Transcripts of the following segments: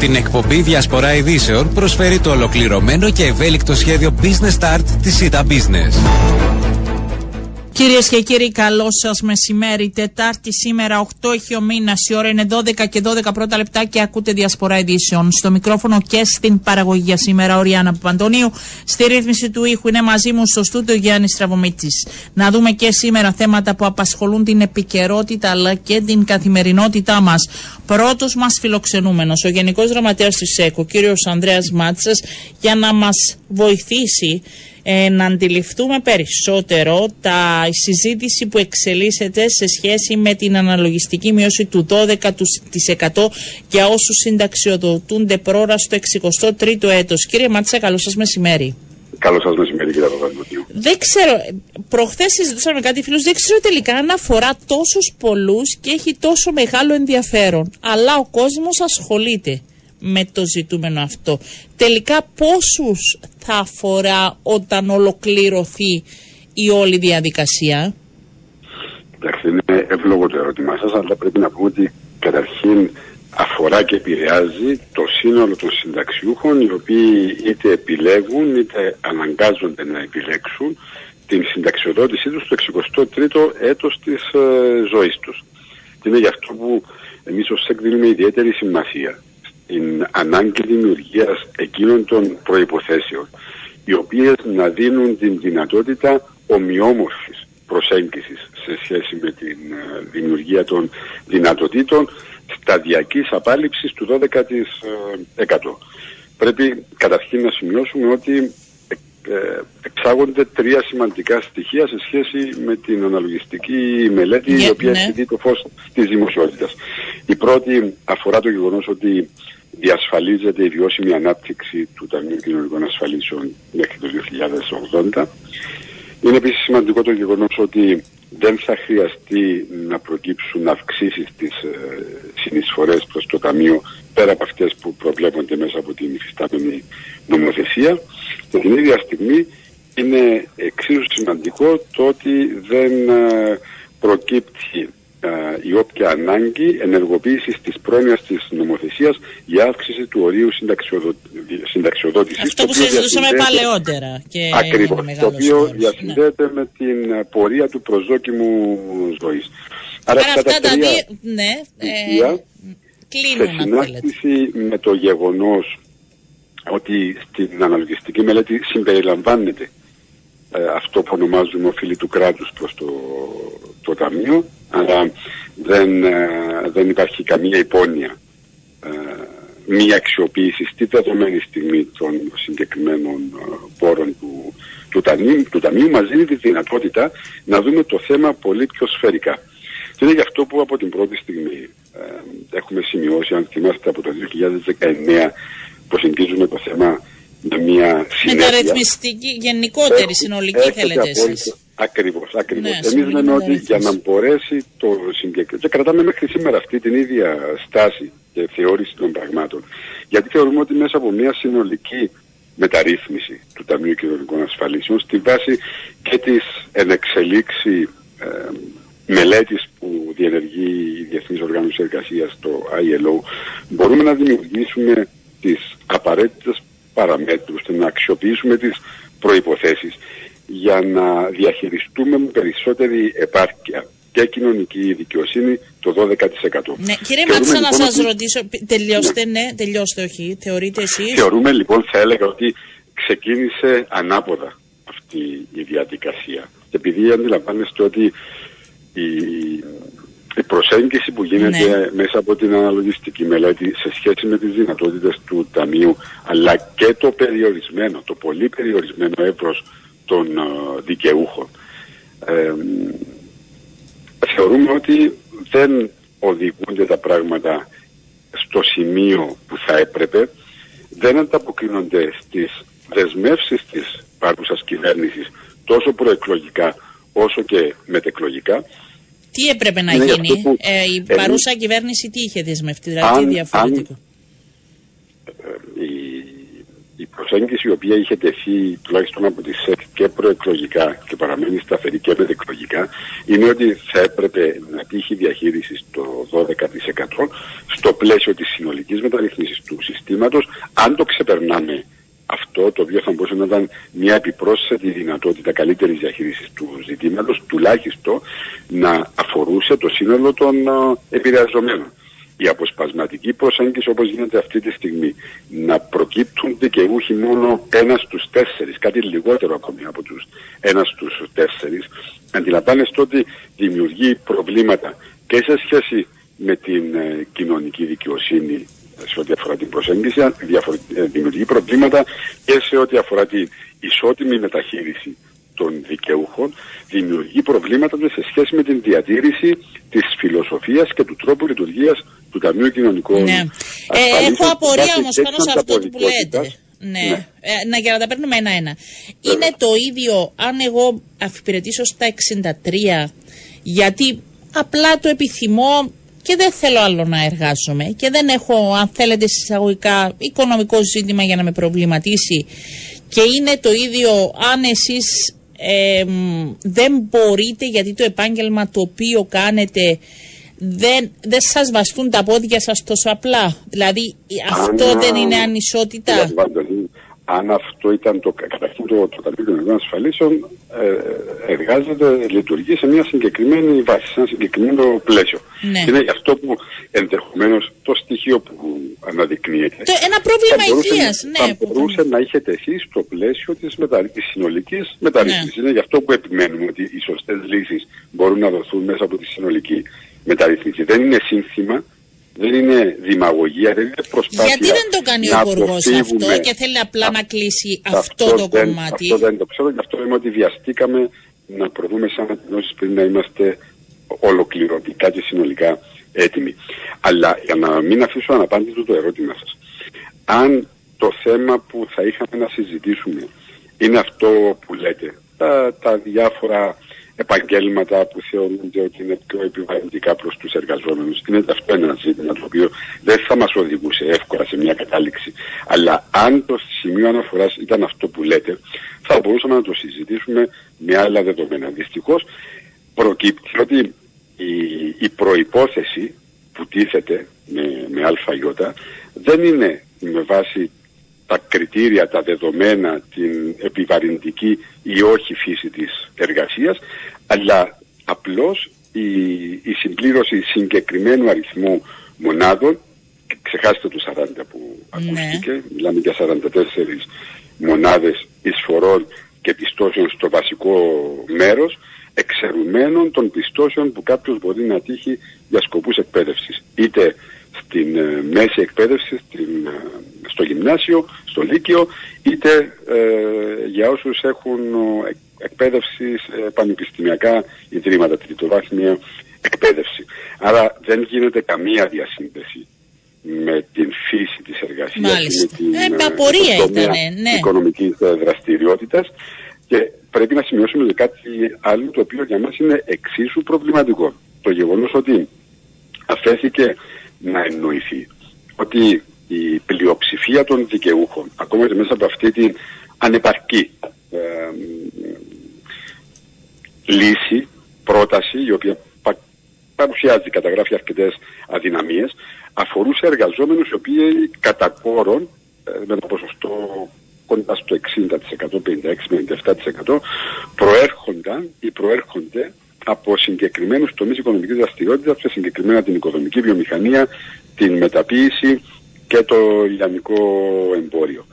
Την εκπομπή Διασπορα Ειδήσεων προσφέρει το ολοκληρωμένο και ευέλικτο σχέδιο Business Start της ΣΥΤΑ Business. Κυρίες και κύριοι, καλό σας μεσημέρι. Τετάρτη σήμερα, 8 έχει ο μήνας, η ώρα είναι 12 και 12 πρώτα λεπτά και ακούτε Διασπορα Ειδήσεων. Στο μικρόφωνο και στην παραγωγή για σήμερα, Οριάννα Παντωνίου. Στη ρύθμιση του ήχου είναι μαζί μου στο στούντιο Γιάννης Στραβομίτσης. Να δούμε και σήμερα θέματα που απασχολούν την επικαιρότητα αλλά και την καθημερινότητά μας. Πρώτος μας φιλοξενούμενος, ο Γενικός Γραμματέας της ΣΕΚ, ο κύριος Ανδρέας Μάτσας, για να μας βοηθήσει να αντιληφθούμε περισσότερο η συζήτηση που εξελίσσεται σε σχέση με την αναλογιστική μείωση του 12% για όσους συνταξιοδοτούνται πρόωρα στο 63ο έτος. Κύριε Μάτσα, καλό σας μεσημέρι. Καλό σας μεσημέρι, κύριε Παπαδόπουλο. Δεν ξέρω, προχθές συζητούσαμε με κάτι φίλους, δεν ξέρω τελικά αν αφορά τόσους πολλούς και έχει τόσο μεγάλο ενδιαφέρον. Αλλά ο κόσμος ασχολείται με το ζητούμενο αυτό. Τελικά πόσους θα αφορά όταν ολοκληρωθεί η όλη διαδικασία? Εντάξει, είναι εύλογο το ερώτημά σας, αλλά πρέπει να πούμε ότι καταρχήν αφορά και επηρεάζει το σύνολο των συνταξιούχων, οι οποίοι είτε επιλέγουν είτε αναγκάζονται να επιλέξουν την συνταξιοδότησή τους στο 63ο έτος της ζωής τους. Και είναι γι' αυτό που εμείς ως ΣΕΚ δίνουμε ιδιαίτερη σημασία την ανάγκη δημιουργίας εκείνων των προϋποθέσεων, οι οποίες να δίνουν την δυνατότητα ομοιόμορφης προσέγγισης σε σχέση με την δημιουργία των δυνατοτήτων σταδιακής απάλληψης του 12%. Πρέπει καταρχήν να σημειώσουμε ότι εξάγονται τρία σημαντικά στοιχεία σε σχέση με την αναλογιστική μελέτη, η οποία έχει δει το φως της δημοσιότητας. Η πρώτη αφορά το γεγονός ότι διασφαλίζεται η βιώσιμη ανάπτυξη του Ταμείου Κοινωνικών Ασφαλίσεων μέχρι το 2080. Είναι επίσης σημαντικό το γεγονός ότι δεν θα χρειαστεί να προκύψουν αυξήσεις στις συνεισφορές προς το Ταμείο πέρα από αυτές που προβλέπονται μέσα από την υφιστάμενη νομοθεσία. Και την ίδια στιγμή είναι εξίσου σημαντικό το ότι δεν προκύπτει η όποια ανάγκη ενεργοποίησης της πρόνοιας της νομοθεσίας για αύξηση του ορίου συνταξιοδότησης. Αυτό που συζητούσαμε παλαιότερα. Ακριβώς. Το οποίο διασυνδέεται με την πορεία του προσδόκιμου ζωής. Άρα αυτά τα δύο, ναι, κλείνουν. Σε συνάκτηση με το γεγονός ότι στην αναλογιστική μελέτη συμπεριλαμβάνεται αυτό που ονομάζουμε οφείλη του κράτους προς το Ταμείο, αλλά δεν υπάρχει καμία υπόνοια μία αξιοποίηση στη δεδομένη στιγμή των συγκεκριμένων πόρων του Ταμείου, μας δίνει τη δυνατότητα να δούμε το θέμα πολύ πιο σφαιρικά. Και είναι γι' αυτό που από την πρώτη στιγμή έχουμε σημειώσει, αν θυμάστε από το 2019, που συνδυάζουμε το θέμα με μια συνέχεια. Μεταρρυθμιστική, γενικότερη, συνολική θέλετε εσείς. Ακριβώς. Ναι, εμείς λέμε ότι για να μπορέσει το συγκεκριμένο. Και κρατάμε μέχρι σήμερα αυτή την ίδια στάση και θεώρηση των πραγμάτων. Γιατί θεωρούμε ότι μέσα από μια συνολική μεταρρύθμιση του Ταμείου Κοινωνικών Ασφαλίσεων, στη βάση και της ενεξελίξη μελέτης που διενεργεί η Διεθνής Οργάνωση Εργασίας, το ILO, μπορούμε να δημιουργήσουμε τις απαραίτητες παραμέτρους, να αξιοποιήσουμε τις προϋποθέσεις για να διαχειριστούμε με περισσότερη επάρκεια και κοινωνική δικαιοσύνη το 12%. Ναι, κύριε Μάτσα, να σας ρωτήσω, τελειώστε, όχι, θεωρείτε εσείς? Θεωρούμε λοιπόν, θα έλεγα, ότι ξεκίνησε ανάποδα αυτή η διαδικασία. Επειδή αντιλαμβάνεστε ότι η προσέγγιση που γίνεται μέσα από την αναλογιστική μελέτη σε σχέση με τις δυνατότητες του Ταμείου, αλλά και το περιορισμένο, το πολύ περιορισμένο εύρος των δικαιούχων, θεωρούμε ότι δεν οδηγούνται τα πράγματα στο σημείο που θα έπρεπε, δεν ανταποκρίνονται στις δεσμεύσεις της παρούσας κυβέρνησης τόσο προεκλογικά όσο και μετεκλογικά. Τι έπρεπε να γίνει, η παρούσα κυβέρνηση τι είχε δεσμευτεί, δηλαδή τι διαφορετικό? Η προσέγγιση η οποία είχε τεθεί τουλάχιστον από τη ΣΕΚ και προεκλογικά και παραμένει σταθερή και μετεκλογικά είναι ότι θα έπρεπε να τύχει διαχείριση το 12% στο πλαίσιο της συνολικής μεταρρύθμισης του συστήματος. Αν το ξεπερνάμε αυτό, το οποίο θα μπορούσε να ήταν μια επιπρόσθετη δυνατότητα καλύτερης διαχείρισης του ζητήματος, τουλάχιστον να αφορούσε το σύνολο των επηρεαζομένων. Η αποσπασματική προσέγγιση όπως γίνεται αυτή τη στιγμή, να προκύπτουν δικαιούχοι μόνο 1 στους 4, κάτι λιγότερο ακόμη από τους 1 στους 4, αντιλαμβάνεστε ότι δημιουργεί προβλήματα και σε σχέση με την κοινωνική δικαιοσύνη σε ό,τι αφορά την προσέγγιση, δημιουργεί προβλήματα και σε ό,τι αφορά την ισότιμη μεταχείριση των δικαιούχων, δημιουργεί προβλήματα σε σχέση με την διατήρηση της φιλοσοφίας και του τρόπου λειτουργίας του Ταμείου Κοινωνικών Ασφαλίσεων. Έχω απορία όμως πάνω σε αυτό που λέτε. Ναι. Για να τα παίρνουμε ένα-ένα. Είναι το ίδιο αν εγώ αφιπηρετήσω στα 63 γιατί απλά το επιθυμώ και δεν θέλω άλλο να εργάζομαι και δεν έχω, αν θέλετε εισαγωγικά, οικονομικό ζήτημα για να με προβληματίσει, και είναι το ίδιο αν εσείς δεν μπορείτε γιατί το επάγγελμα το οποίο κάνετε δεν σας βαστούν τα πόδια σας τόσο απλά. Δηλαδή αυτό δεν είναι ανισότητα. Αν αυτό ήταν το καταρχήν το Ταμείο Κοινωνικών Ασφαλίσεων, λειτουργεί σε μια συγκεκριμένη βάση, σε ένα συγκεκριμένο πλαίσιο. Ναι. Είναι γι' αυτό που ενδεχομένως το στοιχείο που αναδεικνύεται. Ένα πρόβλημα υγείας, ναι. Θα μπορούσε να είχε τεθεί στο πλαίσιο της συνολικής μεταρρύθμισης. Ναι. Είναι γι' αυτό που επιμένουμε ότι οι σωστές λύσεις μπορούν να δοθούν μέσα από τη συνολική μεταρρύθμιση. Δεν είναι σύνθημα. Δεν είναι δημαγωγία, δεν είναι προσπάθεια. Γιατί δεν το κάνει ο Υπουργός αυτό και θέλει απλά να κλείσει αυτό το κομμάτι. Αυτό δεν το ξέρω, γι' αυτό λέμε ότι βιαστήκαμε να προβούμε σαν ανακοινώσεις πριν να είμαστε ολοκληρωτικά και συνολικά έτοιμοι. Αλλά για να μην αφήσω αναπάντητο το ερώτημα σας, αν το θέμα που θα είχαμε να συζητήσουμε είναι αυτό που λέτε, τα διάφορα επαγγέλματα που θεωρούνται ότι είναι πιο επιβαρυντικά προς τους εργαζόμενους. Είναι αυτό ένα ζήτημα το οποίο δεν θα μας οδηγούσε εύκολα σε μια κατάληξη. Αλλά αν το σημείο αναφοράς ήταν αυτό που λέτε, θα μπορούσαμε να το συζητήσουμε με άλλα δεδομένα. Δυστυχώς προκύπτει ότι η προϋπόθεση που τίθεται με ΑΙ δεν είναι με βάση τα κριτήρια, τα δεδομένα, την επιβαρυντική ή όχι φύση της εργασίας, αλλά απλώς η συμπλήρωση συγκεκριμένου αριθμού μονάδων, ξεχάστε το 40 που ακούστηκε, ναι. Μιλάμε για 44 μονάδες εισφορών και πιστώσεων στο βασικό μέρος, εξαιρουμένων των πιστώσεων που κάποιος μπορεί να τύχει για σκοπούς εκπαίδευσης, είτε στην μέση εκπαίδευση, στο γυμνάσιο, στο λύκειο, είτε για όσους έχουν εκπαίδευση σε πανεπιστημιακά ιδρύματα, τριτοβάθμια εκπαίδευση. Άρα δεν γίνεται καμία διασύνδεση με την φύση της εργασίας. Μάλιστα. Και με την οικονομικής δραστηριότητας. Και πρέπει να σημειώσουμε και κάτι άλλο το οποίο για μας είναι εξίσου προβληματικό. Το γεγονός ότι αφέθηκε να εννοηθεί ότι η πλειοψηφία των δικαιούχων, ακόμα και μέσα από αυτή την ανεπαρκή λύση, πρόταση, η οποία παρουσιάζει, καταγράφει αρκετές αδυναμίες, αφορούσε εργαζόμενους οι οποίοι κατά κόρον, με το ποσοστό κοντά στο 60%, 56-57%, προέρχονταν ή προέρχονται από συγκεκριμένους τομείς οικονομικής δραστηριότητας, και συγκεκριμένα την οικοδομική βιομηχανία, την μεταποίηση και το λιανικό εμπόριο.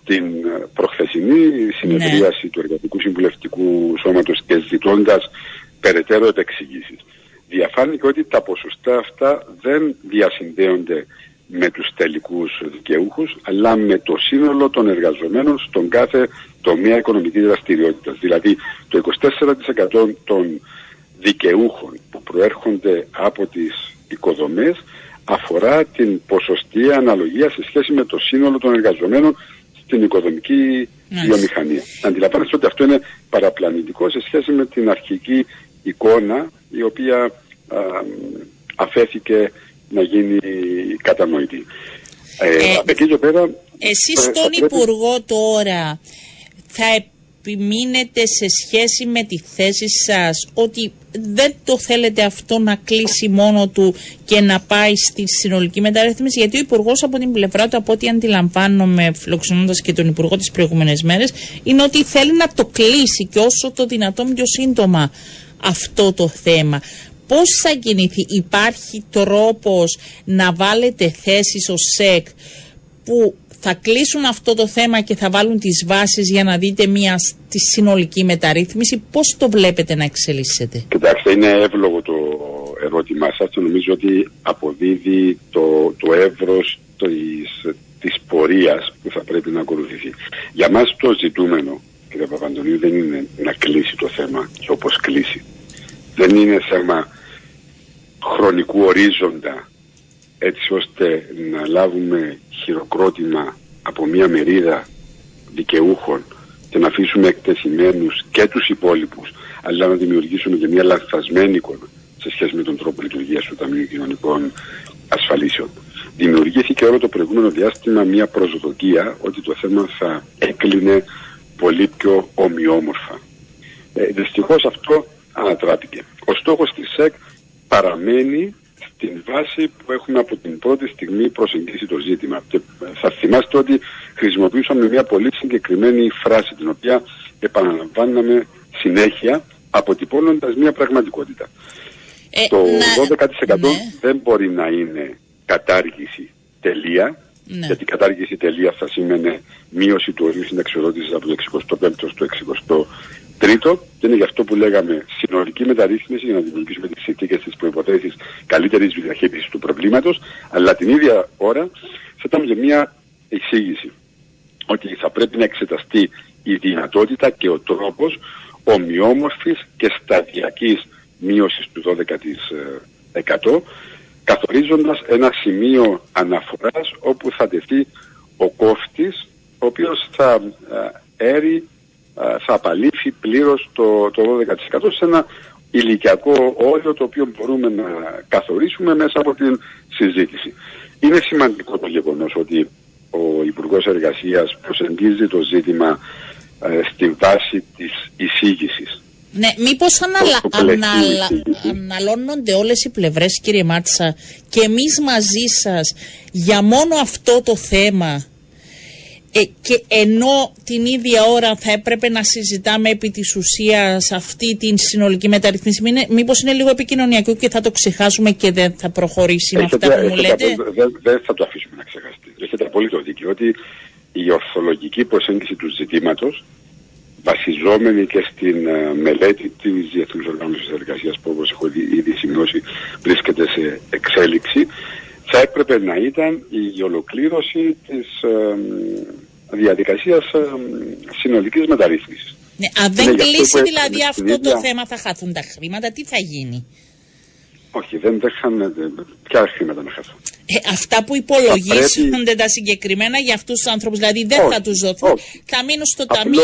Στην προχθεσινή συνεδρίαση του Εργατικού Συμβουλευτικού Σώματος και ζητώντας περαιτέρω επεξηγήσεις, διαφάνηκε ότι τα ποσοστά αυτά δεν διασυνδέονται με τους τελικούς δικαιούχους, αλλά με το σύνολο των εργαζομένων στον κάθε τομέα οικονομικής δραστηριότητας. Δηλαδή το 24% των δικαιούχων που προέρχονται από τις οικοδομές αφορά την ποσοστία αναλογία σε σχέση με το σύνολο των εργαζομένων στην οικοδομική βιομηχανία. Αντιλαμβάνεστε ότι αυτό είναι παραπλανητικό σε σχέση με την αρχική εικόνα η οποία αφέθηκε να γίνει κατανοητή. Από εκεί και πέρα Εσείς τον Υπουργό τώρα θα επιμείνετε σε σχέση με τη θέση σας ότι δεν το θέλετε αυτό να κλείσει μόνο του και να πάει στη συνολική μεταρρύθμιση, γιατί ο Υπουργός από την πλευρά του, από ό,τι αντιλαμβάνομαι φιλοξενώντας και τον Υπουργό τις προηγούμενες μέρες, είναι ότι θέλει να το κλείσει και όσο το δυνατόν πιο σύντομα αυτό το θέμα. Πώς θα κινηθεί, υπάρχει τρόπος να βάλετε θέσεις ως ΣΕΚ που θα κλείσουν αυτό το θέμα και θα βάλουν τις βάσεις για να δείτε μια τη συνολική μεταρρύθμιση? Πώς το βλέπετε να εξελίσσεται? Κοιτάξτε, είναι εύλογο το ερώτημά σας. Νομίζω ότι αποδίδει το εύρος της πορείας που θα πρέπει να ακολουθηθεί. Για μας το ζητούμενο, κύριε Παπαντωνίου, δεν είναι να κλείσει το θέμα και όπως κλείσει. Δεν είναι θέμα χρονικού ορίζοντα, έτσι ώστε να λάβουμε χειροκρότημα από μια μερίδα δικαιούχων και να αφήσουμε εκτεθειμένους και τους υπόλοιπους, αλλά να δημιουργήσουμε και μια λανθασμένη εικόνα σε σχέση με τον τρόπο λειτουργίας του Ταμείου Κοινωνικών Ασφαλίσεων. Δημιουργήθηκε όλο το προηγούμενο διάστημα μια προσδοκία ότι το θέμα θα έκλεινε πολύ πιο ομοιόμορφα. Δυστυχώς αυτό ανατράπηκε. Ο στόχος της ΣΕΚ παραμένει την βάση που έχουμε από την πρώτη στιγμή προσεγγίσει το ζήτημα. Και θα θυμάστε ότι χρησιμοποιούσαμε μια πολύ συγκεκριμένη φράση, την οποία επαναλαμβάναμε συνέχεια, αποτυπώνοντας μια πραγματικότητα. Το 12% ναι, δεν μπορεί να είναι κατάργηση τελεία, ναι, γιατί κατάργηση τελεία θα σήμαινε μείωση του ορίου συνταξιοδότησης από το 65% στο 60%. Τρίτο, και είναι γι' αυτό που λέγαμε συνολική μεταρρύθμιση για να δημιουργήσουμε τις συνθήκες, τις προϋποθέσεις καλύτερης διαχείρισης του προβλήματος, αλλά την ίδια ώρα θα ήταν για μια εισήγηση ότι θα πρέπει να εξεταστεί η δυνατότητα και ο τρόπος ομοιόμορφης και σταδιακής μείωσης του 12%, καθορίζοντας ένα σημείο αναφοράς όπου θα τεθεί ο κόφτης, ο οποίος θα έρει, θα απαλείψει πλήρως το 12% σε ένα ηλικιακό όριο το οποίο μπορούμε να καθορίσουμε μέσα από την συζήτηση. Είναι σημαντικό το γεγονός ότι ο Υπουργός Εργασίας προσεγγίζει το ζήτημα στη βάση της εισήγησης. Ναι, μήπως αναλώνονται όλες οι πλευρές, κύριε Μάτσα, και εμείς μαζί σας για μόνο αυτό το θέμα? Και ενώ την ίδια ώρα θα έπρεπε να συζητάμε επί της ουσίας αυτή την συνολική μεταρρύθμιση, μήπως είναι λίγο επικοινωνιακό και θα το ξεχάσουμε και δεν θα προχωρήσει με αυτά που μου λέτε? Δεν θα το αφήσουμε να ξεχαστεί. Έχετε απόλυτο δίκιο ότι η ορθολογική προσέγγιση του ζητήματος, βασιζόμενη και στην μελέτη της Διεθνούς Οργάνωσης Εργασίας που, όπως έχω ήδη σημειώσει, βρίσκεται σε εξέλιξη, θα έπρεπε να ήταν η ολοκλήρωση της διαδικασίας συνολικής μεταρρύθμισης. Ναι, αν δεν κλείσει δηλαδή αυτό το θέμα, θα χαθούν τα χρήματα, τι θα γίνει? Όχι, δεν χάνεται. Ποια χρήματα να χαθούν? Αυτά που υπολογίζονται τα συγκεκριμένα για αυτούς τους άνθρωπους, δηλαδή δεν θα τους δοθούν, θα μείνουν στο ταμείο.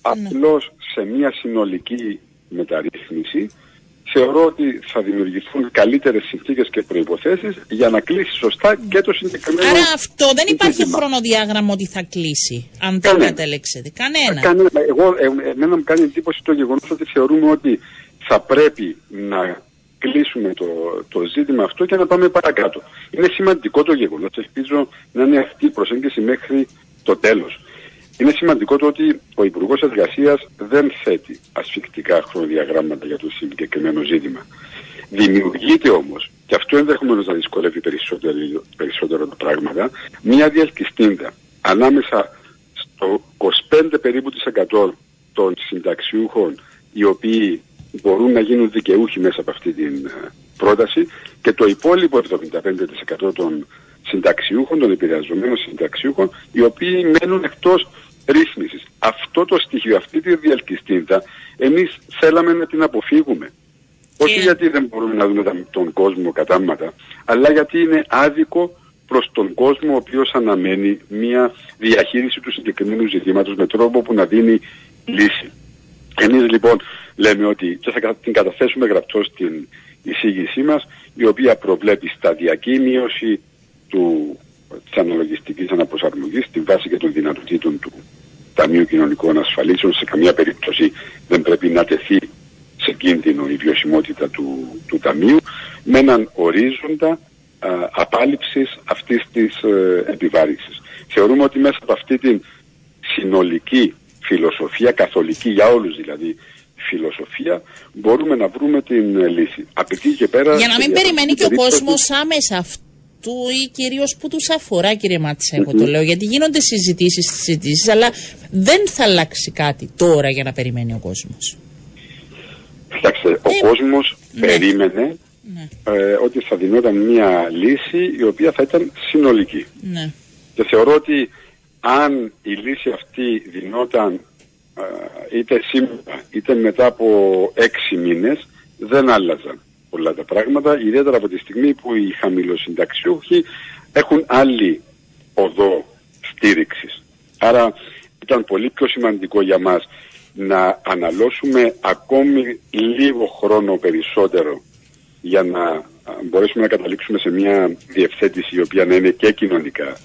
Απλώς σε μια συνολική μεταρρύθμιση θεωρώ ότι θα δημιουργηθούν καλύτερες συνθήκες και προϋποθέσεις για να κλείσει σωστά και το συγκεκριμένο. Άρα αυτό δεν υπάρχει χρονοδιάγραμμα ότι θα κλείσει, αν δεν κατέλεξετε. Κανένα. Εμένα μου κάνει εντύπωση το γεγονός ότι θεωρούμε ότι θα πρέπει να κλείσουμε το ζήτημα αυτό και να πάμε παρακάτω. Είναι σημαντικό το γεγονός, ελπίζω να είναι αυτή η προσέγγιση μέχρι το τέλος. Είναι σημαντικό το ότι ο Υπουργός Εργασίας δεν θέτει ασφυκτικά χρονοδιαγράμματα για το συγκεκριμένο ζήτημα. Δημιουργείται όμως, και αυτό ενδεχομένως να δυσκολεύει περισσότερο τα πράγματα, μια διαλκυστίνδα ανάμεσα στο 25% περίπου των συνταξιούχων οι οποίοι μπορούν να γίνουν δικαιούχοι μέσα από αυτή την πρόταση και το υπόλοιπο 75% των συνταξιούχων, των επηρεαζομένων συνταξιούχων, οι οποίοι μένουν εκτός ρύθμισης. Αυτό το στοιχείο, αυτή τη διαλκυστίνδα, εμείς θέλαμε να την αποφύγουμε. Όχι γιατί δεν μπορούμε να δούμε τον κόσμο κατάμματα, αλλά γιατί είναι άδικο προς τον κόσμο ο οποίος αναμένει μια διαχείριση του συγκεκριμένου ζητήματος με τρόπο που να δίνει λύση. Εμείς λοιπόν λέμε ότι και θα την καταθέσουμε γραπτό στην εισήγησή μας, η οποία προβλέπει σταδιακή μείωση του της αναλογιστικής αναπροσαρμογής στη βάση και των δυνατοτήτων του Ταμείου Κοινωνικών Ασφαλίσεων. Σε καμία περίπτωση δεν πρέπει να τεθεί σε κίνδυνο η βιωσιμότητα του Ταμείου, με έναν ορίζοντα απάλληψης αυτής της επιβάρυνσης. Θεωρούμε ότι μέσα από αυτή την συνολική φιλοσοφία, καθολική για όλους δηλαδή φιλοσοφία, μπορούμε να βρούμε την λύση. Από εκεί και πέρα... Για να μην περιμένει και ο κόσμος άμεσα αυτού ή κυρίως που τους αφορά, κύριε Μάτσα, εγώ το λέω, γιατί γίνονται συζητήσεις, αλλά δεν θα αλλάξει κάτι τώρα για να περιμένει ο κόσμος. Κοιτάξτε, ο κόσμος περίμενε ότι θα δινόταν μια λύση η οποία θα ήταν συνολική. Ναι. Και θεωρώ ότι αν η λύση αυτή δινόταν είτε σήμερα είτε μετά από 6 μήνες, δεν άλλαζαν πολλά τα πράγματα, ιδιαίτερα από τη στιγμή που οι χαμηλοσυνταξιούχοι έχουν άλλη οδό στήριξης. Άρα ήταν πολύ πιο σημαντικό για μας να αναλώσουμε ακόμη λίγο χρόνο περισσότερο για να μπορέσουμε να καταλήξουμε σε μια διευθέτηση η οποία να είναι και κοινωνικά,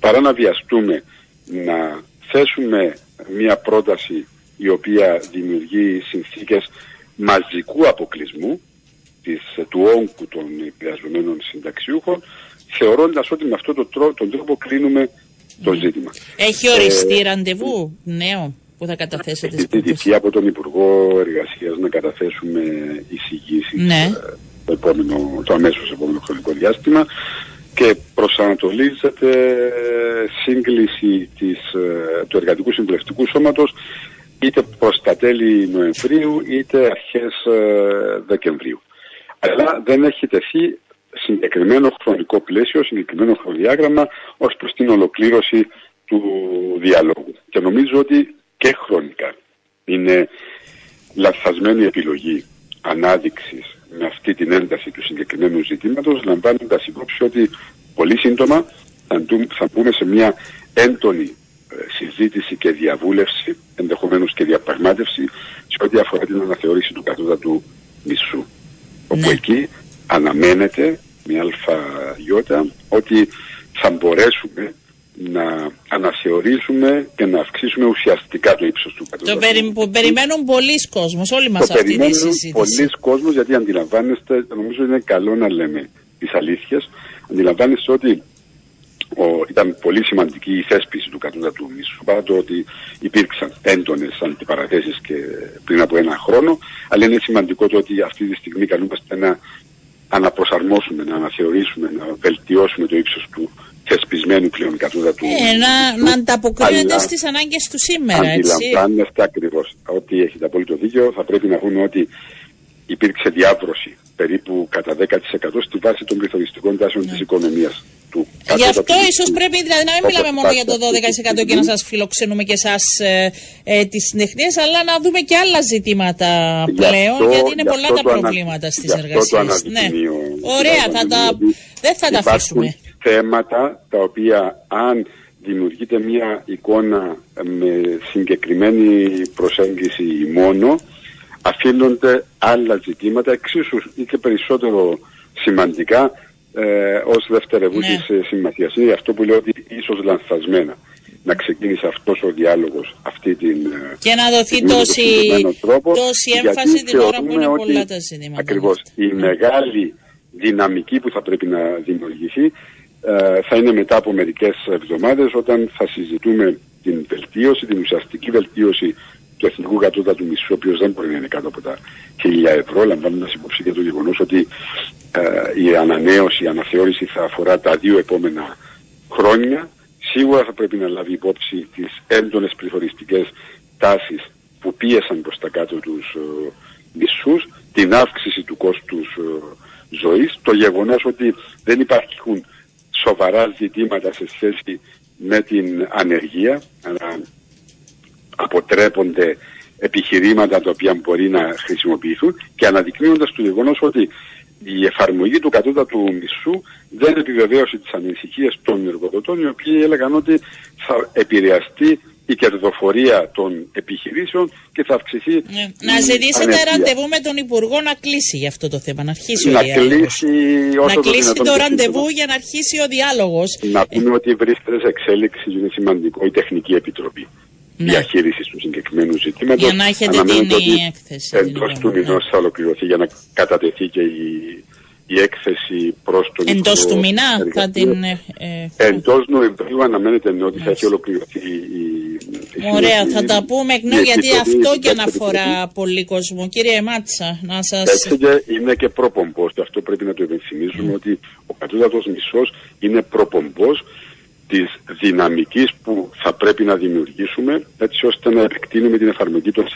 παρά να βιαστούμε να θέσουμε μια πρόταση η οποία δημιουργεί συνθήκες μαζικού αποκλεισμού του όγκου των επηρεαζομένων συνταξιούχων, θεωρώντας ότι με αυτόν τον τρόπο κρίνουμε το ζήτημα. Έχει οριστεί ραντεβού νέο που θα καταθέσετε? Έχει ζητηθεί από τον Υπουργό Εργασίας να καταθέσουμε εισηγήσεις το αμέσως επόμενο χρονικό διάστημα, και προσανατολίζεται σύγκληση του Εργατικού Συμβουλευτικού Σώματος είτε προς τα τέλη Νοεμβρίου είτε αρχές Δεκεμβρίου. Αλλά δεν έχει τεθεί συγκεκριμένο χρονικό πλαίσιο, συγκεκριμένο χρονοδιάγραμμα ως προς την ολοκλήρωση του διαλόγου. Και νομίζω ότι και χρονικά είναι λανθασμένη επιλογή ανάδειξης με αυτή την ένταση του συγκεκριμένου ζητήματος, λαμβάνοντας υπόψη ότι πολύ σύντομα θα μπούμε σε μια έντονη συζήτηση και διαβούλευση, ενδεχομένως και διαπραγμάτευση, σε ό,τι αφορά την αναθεώρηση του κατώτατου μισθού. Όπου εκεί αναμένεται με αλφαγιώτα ότι θα μπορέσουμε να αναθεωρήσουμε και να αυξήσουμε ουσιαστικά το ύψος του κατώτατου. Το περιμένουν πολλοί κόσμος, όλοι μας αυτή τη συζήτηση. Το περιμένουν πολλοί κόσμος, γιατί αντιλαμβάνεστε, νομίζω είναι καλό να λέμε τις αλήθειες, αντιλαμβάνεστε ότι ήταν πολύ σημαντική η θέσπιση του κατώτατου μισθού, παρά το ότι υπήρξαν έντονες αντιπαραθέσεις και πριν από ένα χρόνο, αλλά είναι σημαντικό το ότι αυτή τη στιγμή καλούμαστε να αναπροσαρμόσουμε, να αναθεωρήσουμε, να βελτιώσουμε το ύψος του θεσπισμένου πλέον κατώτατου μισθού. Να ανταποκρίνεται στις ανάγκες του σήμερα, έτσι. Αντιλαμβάνεστε ακριβώς ότι έχετε απόλυτο δίκιο. Θα πρέπει να πούμε ότι υπήρξε διάβρωση περίπου κατά 10% στη βάση των πληθωριστικών τάσεων της οικονομίας. Γι' αυτό ίσως πρέπει δηλαδή, να μην μιλάμε μόνο για το 12% και να σας φιλοξενούμε και εσάς τις συνεχνίες, αλλά να δούμε και άλλα ζητήματα πλέον, γιατί είναι πολλά τα προβλήματα στις εργασίες. Ναι. Ωραία, δεν θα τα αφήσουμε. Υπάρχουν θέματα τα οποία αν δημιουργείται μια εικόνα με συγκεκριμένη προσέγγιση μόνο, αφήνονται άλλα ζητήματα εξίσου ή και περισσότερο σημαντικά ως δευτερευούσης σημασίας. Είναι αυτό που λέω ότι ίσως λανθασμένα να ξεκίνησε αυτός ο διάλογος αυτή την... Και να δοθεί τόση έμφαση την ώρα που είναι πολλά τα ζητήματα. Ακριβώς. Η μεγάλη δυναμική που θα πρέπει να δημιουργηθεί θα είναι μετά από μερικές εβδομάδες, όταν θα συζητούμε την βελτίωση, την ουσιαστική βελτίωση του εθνικού κατώτατου μισθού, ο οποίος δεν μπορεί να είναι κάτω από τα 1.000 ευρώ, λαμβάνοντας υπόψη για το γεγονός ότι η ανανέωση, η αναθεώρηση θα αφορά τα 2 επόμενα χρόνια. Σίγουρα θα πρέπει να λάβει υπόψη τις έντονες πληθωριστικές τάσεις που πίεσαν προς τα κάτω τους μισθούς, την αύξηση του κόστους ζωής, το γεγονός ότι δεν υπάρχουν σοβαρά ζητήματα σε σχέση με την ανεργία, αλλά αποτρέπονται επιχειρήματα τα οποία μπορεί να χρησιμοποιηθούν, και αναδεικνύοντας το γεγονός ότι η εφαρμογή του κατώτατου μισθού δεν επιβεβαίωσε τις ανησυχίες των εργοδοτών, οι οποίοι έλεγαν ότι θα επηρεαστεί η κερδοφορία των επιχειρήσεων και θα αυξηθεί. Να ζητήσετε ραντεβού με τον Υπουργό να κλείσει για αυτό το θέμα, να αρχίσει ο διάλογος. Να κλείσει το ραντεβού για να αρχίσει ο διάλογος. Να πούμε ότι βρίσκεται σε εξέλιξη, είναι σημαντικό, η Τεχνική Επιτροπή διαχείριση του συγκεκριμένου ζητήματος. Για να έχετε την έκθεση. Εντός του μηνός θα ολοκληρωθεί για να κατατεθεί και η έκθεση προς τον Υπουργό. Εντός του μηνά θα την... Εντός Νοεμβρίου αναμένεται ότι θα έχει ολοκληρωθεί η... Ωραία, θα τα πούμε εκ νέου γιατί αυτό και αναφορά πολύ κόσμο. Κύριε Μάτσα, να σας... Έτσι και είναι και προπομπός, και αυτό πρέπει να το υπενθυμίζουμε, ότι ο κατώτατος μισθός είναι προπομπός της δυναμικής που θα πρέπει να δημιουργήσουμε, έτσι ώστε να επεκτείνουμε την εφαρμογή των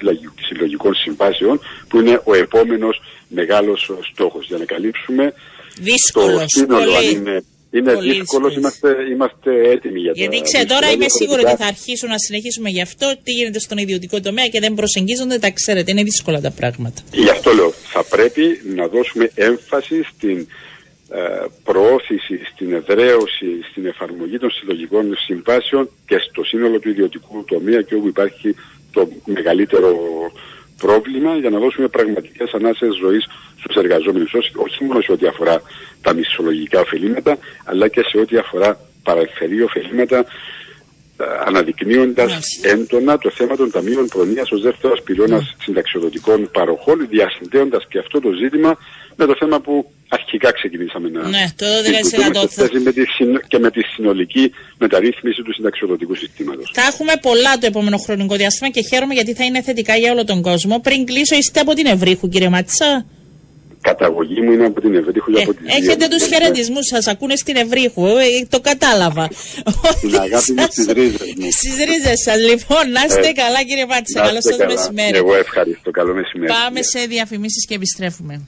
συλλογικών συμβάσεων, που είναι ο επόμενος μεγάλος στόχος για να καλύψουμε δύσκολος, το σύνολο. Είναι δύσκολος, είμαστε έτοιμοι για το. Γιατί ξέρω, τώρα είμαι σίγουρη ότι θα αρχίσουν να συνεχίσουμε γι' αυτό. Τι γίνεται στον ιδιωτικό τομέα και δεν προσεγγίζονται, τα ξέρετε, είναι δύσκολα τα πράγματα. Γι' αυτό λέω, θα πρέπει να δώσουμε έμφαση στην προώθηση, στην εδραίωση, στην εφαρμογή των συλλογικών συμβάσεων και στο σύνολο του ιδιωτικού τομέα και όπου υπάρχει το μεγαλύτερο πρόβλημα, για να δώσουμε πραγματικές ανάσες ζωής στους εργαζόμενους, όχι μόνο σε ό,τι αφορά τα μισθολογικά ωφελήματα, αλλά και σε ό,τι αφορά παρεμφερή ωφελήματα, αναδεικνύοντας έντονα το θέμα των ταμείων προνοίας ως δεύτερος πυλώνας συνταξιοδοτικών παροχών, διασυνδέοντας και αυτό το ζήτημα με το θέμα που αρχικά ξεκινήσαμε να συζητούμε και με τη συνολική μεταρρύθμιση του συνταξιοδοτικού συστήματος. Θα έχουμε πολλά το επόμενο χρονικό διάστημα και χαίρομαι γιατί θα είναι θετικά για όλο τον κόσμο. Πριν κλείσω, είστε από την Ευρύχου, κύριε Μάτσα. Καταγωγή μου είναι από την Ευρύχου. Έχετε τους χαιρετισμούς σας, ακούνε στην Ευρύχου, το κατάλαβα. Την αγάπη μου στις ρίζες μου. Στις ρίζες σας, λοιπόν, να είστε καλά κύριε Μάτσα, καλό σας μεσημέρι. Εγώ ευχαριστώ, καλό μεσημέρι. Πάμε σε διαφημίσεις και επιστρέφουμε.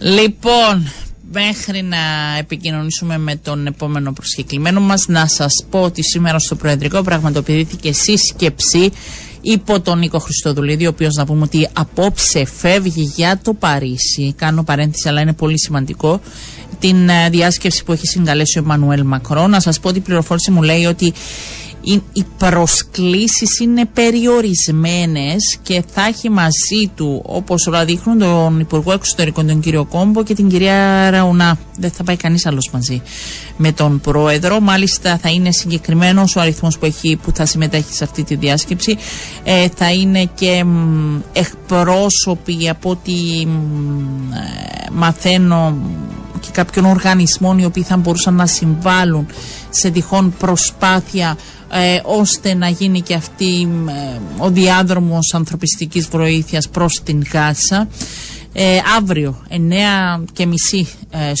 Λοιπόν, μέχρι να επικοινωνήσουμε με τον επόμενο προσκεκλημένο μας, να σας πω ότι σήμερα στο Προεδρικό πραγματοποιήθηκε σύσκεψη υπό τον Νίκο Χριστοδουλίδη, ο οποίος να πούμε ότι απόψε φεύγει για το Παρίσι. Κάνω παρένθεση, αλλά είναι πολύ σημαντικό. Την διάσκεψη που έχει συγκαλέσει ο Εμμανουέλ Μακρό. Να σας πω ότι η πληροφόρηση μου λέει ότι οι προσκλήσεις είναι περιορισμένες και θα έχει μαζί του, όπως όλα δείχνουν, τον Υπουργό Εξωτερικών, τον κύριο Κόμπο και την κυρία Ραουνά. Δεν θα πάει κανείς άλλος μαζί με τον Πρόεδρο. Μάλιστα θα είναι συγκεκριμένος ο αριθμός που θα συμμετέχει σε αυτή τη διάσκεψη. Θα είναι και εκπρόσωποι από ό,τι μαθαίνω και κάποιων οργανισμών οι οποίοι θα μπορούσαν να συμβάλλουν σε τυχόν προσπάθεια ώστε να γίνει και αυτή ο διάδρομος ανθρωπιστικής βοήθειας προς την Γάζα. Αύριο 9:30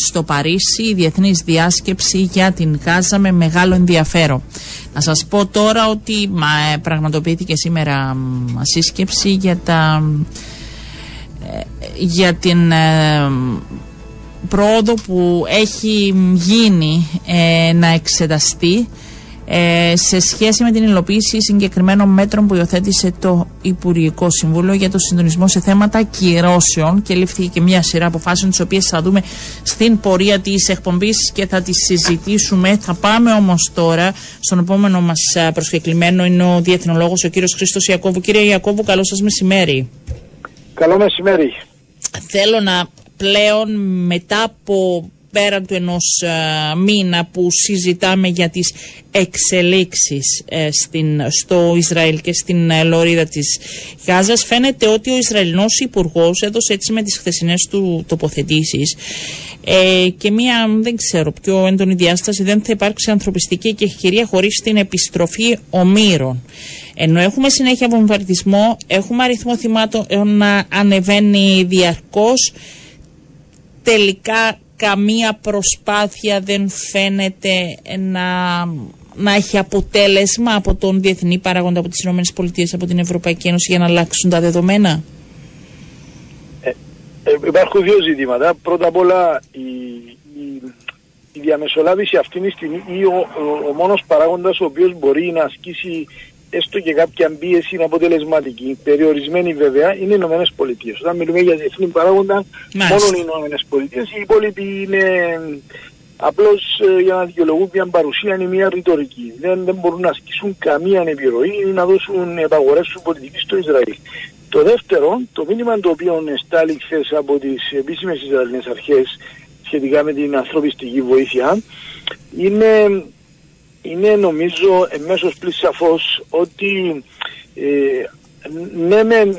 στο Παρίσι η διεθνής διάσκεψη για την Γάζα με μεγάλο ενδιαφέρον. Να σας πω τώρα ότι πραγματοποιήθηκε σήμερα σύσκεψη για την πρόοδο που έχει γίνει να εξεταστεί σε σχέση με την υλοποίηση συγκεκριμένων μέτρων που υιοθέτησε το Υπουργικό Συμβούλιο για το συντονισμό σε θέματα κυρώσεων και λήφθηκε και μια σειρά αποφάσεων τις οποίες θα δούμε στην πορεία της εκπομπής και θα τις συζητήσουμε. Θα πάμε όμως τώρα στον επόμενο μας προσκεκλημένο, είναι ο διεθνολόγος ο κύριος Χρήστος Ιακώβου. Κύριε Ιακώβου, καλό σας μεσημέρι. Καλό μεσημέρι. Θέλω να πλέον μετά από πέραν του ενός μήνα που συζητάμε για τις εξελίξεις στο Ισραήλ και στην λωρίδα της Γάζας, φαίνεται ότι ο Ισραηλινός Υπουργός έδωσε έτσι με τις χθεσινές του τοποθετήσεις και μία δεν ξέρω πιο έντονη διάσταση, δεν θα υπάρξει ανθρωπιστική και ευκαιρία χωρίς την επιστροφή ομήρων. Ενώ έχουμε συνέχεια βομβαρδισμό, έχουμε αριθμό θυμάτων να ανεβαίνει διαρκώς, τελικά καμία προσπάθεια δεν φαίνεται να έχει αποτέλεσμα από τον διεθνή παράγοντα, από τις ΗΠΑ, από την Ευρωπαϊκή Ένωση για να αλλάξουν τα δεδομένα. Υπάρχουν δύο ζητήματα. Πρώτα απ' όλα η διαμεσολάβηση αυτή τη στιγμή ή ο μόνος παράγοντας ο οποίος μπορεί να ασκήσει έστω και κάποια πίεση είναι αποτελεσματική, περιορισμένη βέβαια, είναι οι Ηνωμένες Πολιτείες. Όταν μιλούμε για διεθνή παράγοντα, μόνο οι Ηνωμένες Πολιτείες, οι υπόλοιποι είναι απλώς για να δικαιολογούν μια παρουσία είναι μια ρητορική. Δεν μπορούν να ασκήσουν καμία επιρροή ή να δώσουν επαγορεύσουν πολιτική στο Ισραήλ. Το δεύτερο, το μήνυμα το οποίο εστάλει χθες από τις επίσημες Ισραηλινές αρχές σχετικά με την ανθρωπιστική βοήθεια, είναι νομίζω εμέσως πλήρως σαφώς ότι ναι μεν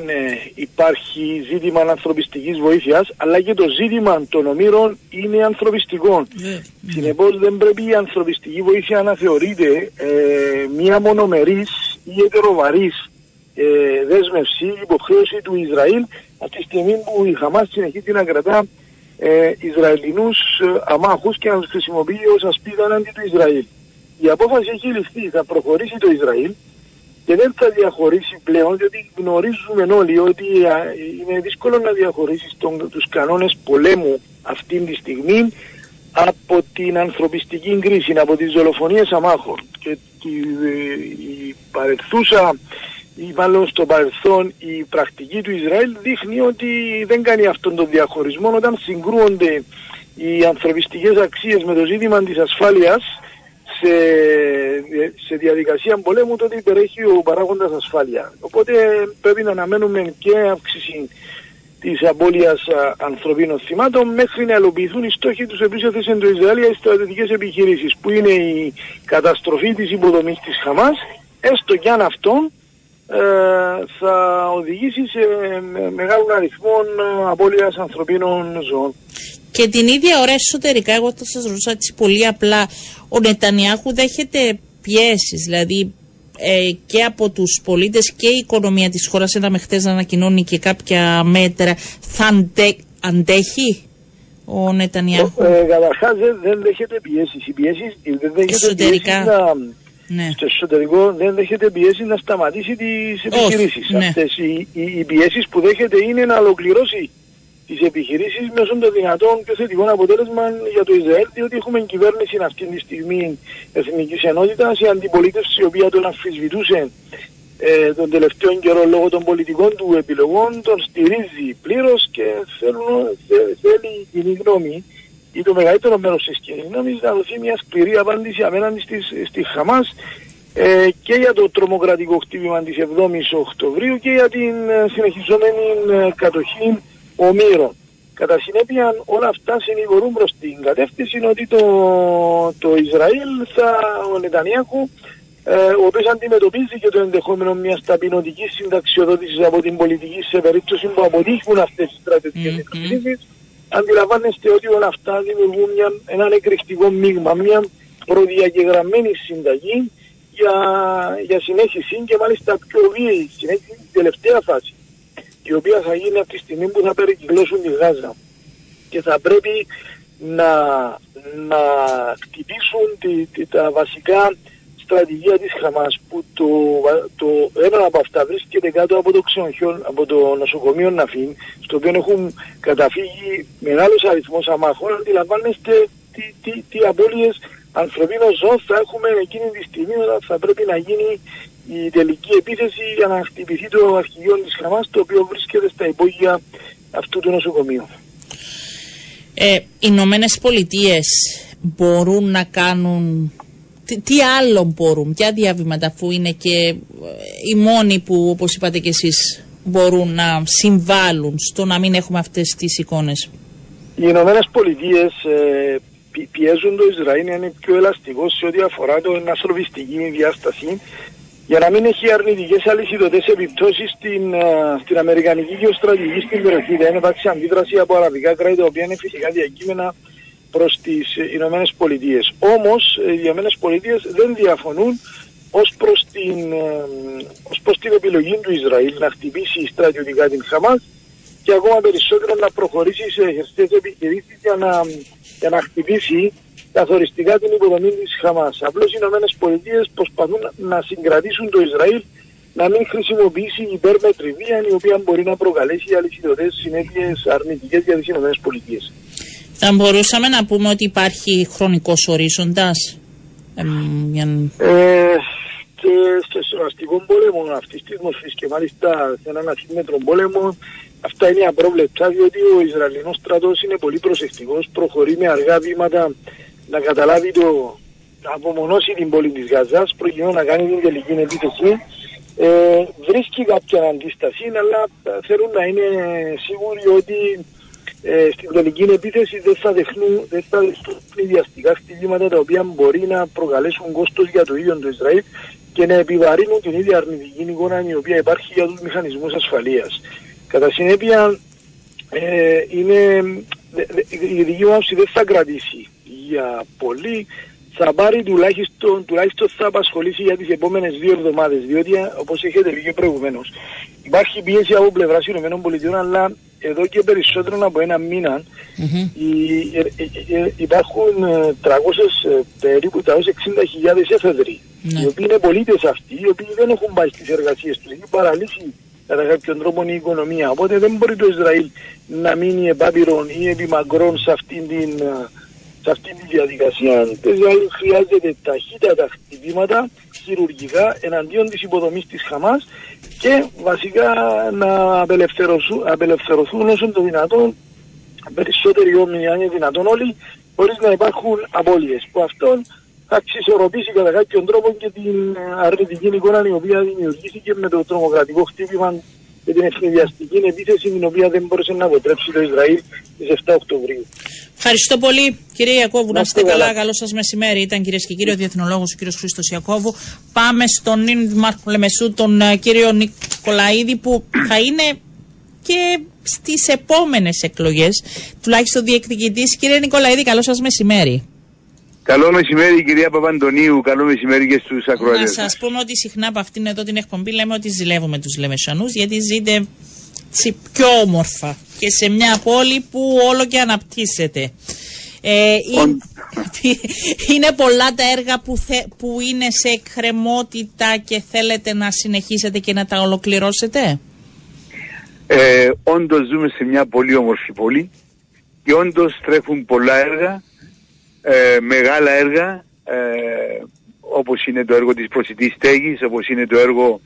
υπάρχει ζήτημα ανθρωπιστικής βοήθειας, αλλά και το ζήτημα των ομήρων είναι ανθρωπιστικό. Συνεπώς δεν πρέπει η ανθρωπιστική βοήθεια να θεωρείται μία μονομερής ή ετεροβαρής δέσμευση, υποχρέωση του Ισραήλ από τη στιγμή που η Χαμάς συνεχίζει να κρατά Ισραηλινούς αμάχους και να τους χρησιμοποιεί ως ασπίδα αντί του Ισραήλ. Η απόφαση έχει ληφθεί, θα προχωρήσει το Ισραήλ και δεν θα διαχωρίσει πλέον, διότι γνωρίζουμε όλοι ότι είναι δύσκολο να διαχωρίσεις τους κανόνες πολέμου αυτή τη στιγμή από την ανθρωπιστική κρίση, από τις δολοφονίες αμάχων. Και η παρελθούσα, ή μάλλον στο παρελθόν, η πρακτική του Ισραήλ δείχνει ότι δεν κάνει αυτόν τον διαχωρισμό. Όταν συγκρούονται οι ανθρωπιστικές αξίες με το ζήτημα της ασφάλειας σε διαδικασία πολέμου, τότε υπερέχει ο παράγοντας ασφάλεια. Οπότε πρέπει να αναμένουμε και αύξηση της απώλειας ανθρωπίνων θυμάτων μέχρι να ελοποιηθούν οι στόχοι τους οποίους έθεσαν το Ισραήλ για τις στρατιωτικές επιχειρήσεις, που είναι η καταστροφή της υποδομής της Χαμάς, έστω κι αν αυτόν θα οδηγήσει σε μεγάλων αριθμών απώλειας ανθρωπίνων ζώων. Και την ίδια ώρα εσωτερικά, εγώ θα σας ρωτήσω έτσι πολύ απλά, ο Νετανιάχου δέχεται πιέσεις, δηλαδή και από τους πολίτες και η οικονομία της χώρας, είδαμε χτες να ανακοινώνει και κάποια μέτρα, θα αντέχει ο Νετανιάχου? Καταρχάς δεν δέχεται πιέσεις, οι πιέσεις εσωτερικά. Ναι. Στο εσωτερικό δεν δέχεται πιέσεις να σταματήσει τις επιχειρήσεις. Ναι. Αυτές οι πιέσεις που δέχεται είναι να ολοκληρώσει τις επιχειρήσεις μέσω των δυνατών και θετικών αποτέλεσμων για το Ισραήλ, διότι έχουμε κυβέρνηση αυτή τη στιγμή Εθνικής Ενότητας, η αντιπολίτευση η οποία τον αμφισβητούσε τον τελευταίο καιρό λόγω των πολιτικών του επιλογών, τον στηρίζει πλήρως και θέλει η κοινή γνώμη ή το μεγαλύτερο μέρος της κοινής γνώμης να δοθεί μια σκληρή απάντηση απέναντι στη Χαμάς και για το τρομοκρατικό χτύπημα της 7ης Οκτωβρίου και για την συνεχιζόμενη κατοχή ομήρων. Κατά συνέπεια όλα αυτά συνηγορούν προς την κατεύθυνση ότι το Ισραήλ, ο Νετανιάχου, ο οποίος αντιμετωπίζει και το ενδεχόμενο μιας ταπεινωτικής συνταξιοδότησης από την πολιτική σε περίπτωση που αποτύχουν αυτές τις στρατιωτικές επιχειρήσεις, αντιλαμβάνεστε ότι όλα αυτά δημιουργούν έναν εκρηκτικό μείγμα, μια προδιαγεγραμμένη συνταγή για συνέχιση και μάλιστα πιο βίαιη συνέχιση στην τελευταία φάση, η οποία θα γίνει από τη στιγμή που θα περικυκλώσουν τη Γάζα και θα πρέπει να χτυπήσουν τα βασικά στρατηγία της Χαμάς, που το ένα από αυτά βρίσκεται κάτω από το ξενοδοχείο, από το νοσοκομείο Ναφίν, στο οποίο έχουν καταφύγει μεγάλος αριθμός αμάχων. Αντιλαμβάνεστε τι απώλειες ανθρωπίνων ζώων θα έχουμε εκείνη τη στιγμή όταν θα πρέπει να γίνει η τελική επίθεση για να χτυπηθεί το αρχηγείο της Χαμάς, το οποίο βρίσκεται στα υπόγεια αυτού του νοσοκομείου. Οι Ηνωμένες Πολιτείες μπορούν να κάνουν τι άλλο μπορούν, ποια διαβήματα, αφού είναι και οι μόνοι που, όπως είπατε και εσείς, μπορούν να συμβάλλουν στο να μην έχουμε αυτές τις εικόνες? Οι Ηνωμένες Πολιτείες πιέζουν το Ισραήλ να είναι πιο ελαστικό σε ό,τι αφορά την ανθρωπιστική διάσταση, για να μην έχει αρνητικές αλυσιδωτές επιπτώσεις στην αμερικανική γεωστρατηγική στην περιοχή. Δεν υπάρξει αντίδραση από αραβικά κράτη, τα οποία είναι φυσικά διακείμενα προς τις Ηνωμένες Πολιτείες. Όμως οι Ηνωμένες Πολιτείες δεν διαφωνούν ως προς την επιλογή του Ισραήλ να χτυπήσει στρατιωτικά την Χαμάς και ακόμα περισσότερο να προχωρήσει σε χερστές επιχειρήσεις για να χτυπήσει καθοριστικά την υποδομή της Χαμάς. Απλώς οι Ηνωμένες Πολιτείες προσπαθούν να συγκρατήσουν το Ισραήλ να μην χρησιμοποιήσει υπέρμετρη βία, η οποία μπορεί να προκαλέσει αλυσιδωτές συνέπειες αρνητικές για τις Ηνωμένες Πολιτείες. Θα μπορούσαμε να πούμε ότι υπάρχει χρονικός ορίζοντας? Και στο συναστικό πόλεμο αυτής της μορφής και μάλιστα σε έναν ασύμμετρο πόλεμο, αυτά είναι απρόβλεπτα, διότι ο Ισραηλινός στρατός είναι πολύ προσεκτικός, προχωρεί με αργά βήματα να καταλάβει το απομονώσει την πόλη της Γάζας προκειμένου να κάνει την τελική επίθεση. Βρίσκει κάποια αντίσταση, αλλά θέλουν να είναι σίγουροι ότι στην τελική επίθεση δεν θα δεχθούν ιδιαστικά χτυπήματα τα οποία μπορεί να προκαλέσουν κόστος για το ίδιο το Ισραήλ και να επιβαρύνουν την ίδια αρνητική εικόνα η οποία υπάρχει για τους μηχανισμούς ασφαλείας. Κατά συνέπεια, η δική μου άποψη δεν θα κρατήσει για πολύ. Θα πάρει τουλάχιστον θα απασχολήσει για τις επόμενες 2 εβδομάδες, διότι όπως έχετε δει και προηγουμένως, υπάρχει πίεση από πλευράς ΗΠΑ, αλλά εδώ και περισσότερο από ένα μήνα υπάρχουν 360.000 έφεδροι, οι οποίοι είναι πολίτες αυτοί, οι οποίοι δεν έχουν πάει στις εργασίες τους, έχουν παραλύσει κατά κάποιον τρόπο η οικονομία. Οπότε δεν μπορεί το Ισραήλ να μείνει επάπειρον ή επιμακρών σε αυτήν την διαδικασία. Το Ισραήλ χρειάζεται ταχύτατα χτυπήματα χειρουργικά εναντίον της υποδομής της Χαμάς και βασικά να απελευθερωθούν όσο το δυνατόν περισσότεροι όμοιοι, αν είναι δυνατόν όλοι, χωρίς να υπάρχουν απώλειες. Που αυτόν θα ξισορροπήσει κατά κάποιον τρόπο και την αρνητική εικόνα η οποία δημιουργήθηκε με το τρομοκρατικό χτύπημα και την ευνηδιαστική επίθεση την οποία δεν μπορούσε να αποτρέψει το Ισραήλ στις 7 Οκτωβρίου. Ευχαριστώ πολύ, κύριε Ιακώβου. Να είστε καλά. Καλό σας μεσημέρι. Ήταν, κυρίες και κύριοι, ο διεθνολόγος ο κύριος Χρήστος Ιακώβου. Πάμε στον Δήμαρχο Λεμεσού, τον κύριο Νικολαίδη, που θα είναι και στις επόμενες εκλογές, τουλάχιστον διεκδικητής. Κύριε Νικολαίδη, καλό σας μεσημέρι. Καλό μεσημέρι, κυρία Παπαντωνίου. Καλό μεσημέρι και στους ακροατές. Να σας πούμε ότι συχνά από αυτήν εδώ την εκπομπή λέμε ότι ζηλεύουμε τους Λεμεσανούς, γιατί ζείτε πιο όμορφα και σε μια πόλη που όλο και αναπτύσσεται. Είναι πολλά τα έργα που είναι σε εκκρεμότητα και θέλετε να συνεχίσετε και να τα ολοκληρώσετε. Όντως ζούμε σε μια πολύ όμορφη πόλη και όντως τρέχουν πολλά έργα, μεγάλα έργα, όπως είναι το έργο της προσιτής στέγης, όπως είναι το έργο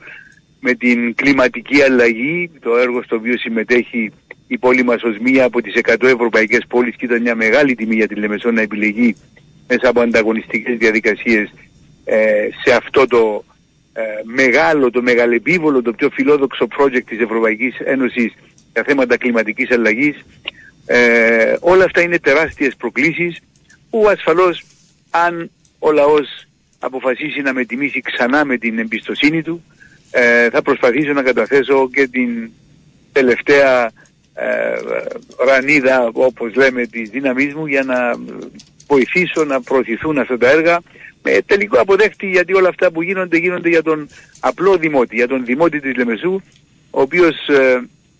με την κλιματική αλλαγή, το έργο στο οποίο συμμετέχει η πόλη μας ως μία από τις 100 ευρωπαϊκές πόλεις και ήταν μια μεγάλη τιμή για τη Λεμεσό να επιλεγεί μέσα από ανταγωνιστικές διαδικασίες σε αυτό το μεγάλο, το μεγαλεπίβολο, το πιο φιλόδοξο project της Ευρωπαϊκής Ένωσης για θέματα κλιματικής αλλαγής. Όλα αυτά είναι τεράστιες προκλήσεις που ασφαλώς αν ο λαός αποφασίσει να με τιμήσει ξανά με την εμπιστοσύνη του, θα προσπαθήσω να καταθέσω και την τελευταία ρανίδα, όπως λέμε, της δύναμής μου για να βοηθήσω να προωθηθούν αυτά τα έργα με τελικό αποδέχτη, γιατί όλα αυτά που γίνονται για τον απλό δημότη, για τον δημότη της Λεμεσού, ο οποίος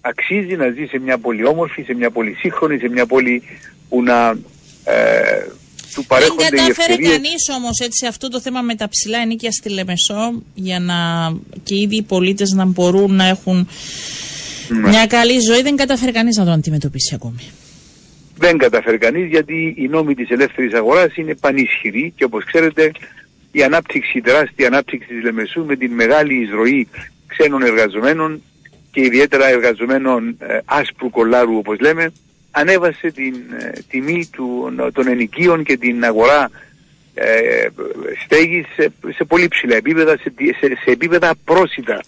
αξίζει να ζει σε μια πόλη όμορφη, σε μια πόλη σύγχρονη, σε μια πόλη που να του παρέχονται οι ευκαιρίες. Δεν κατάφερε κανείς όμως έτσι αυτό το θέμα με τα ψηλά ενίκια στη Λεμεσό για να και ήδη οι πολίτες να μπορούν να έχουν μια καλή ζωή. Δεν κατάφερε κανείς να το αντιμετωπίσει ακόμη. Δεν κατάφερε κανείς, γιατί οι νόμοι της ελεύθερης αγοράς είναι πανίσχυροι και όπως ξέρετε η ανάπτυξη, η τεράστια ανάπτυξη της Λεμεσού με την μεγάλη εισρωή ξένων εργαζομένων και ιδιαίτερα εργαζομένων άσπρου κολάρου όπως λέμε, ανέβασε την τιμή των ενοικίων και την αγορά στέγης σε πολύ ψηλά επίπεδα, σε επίπεδα πρόσιτα,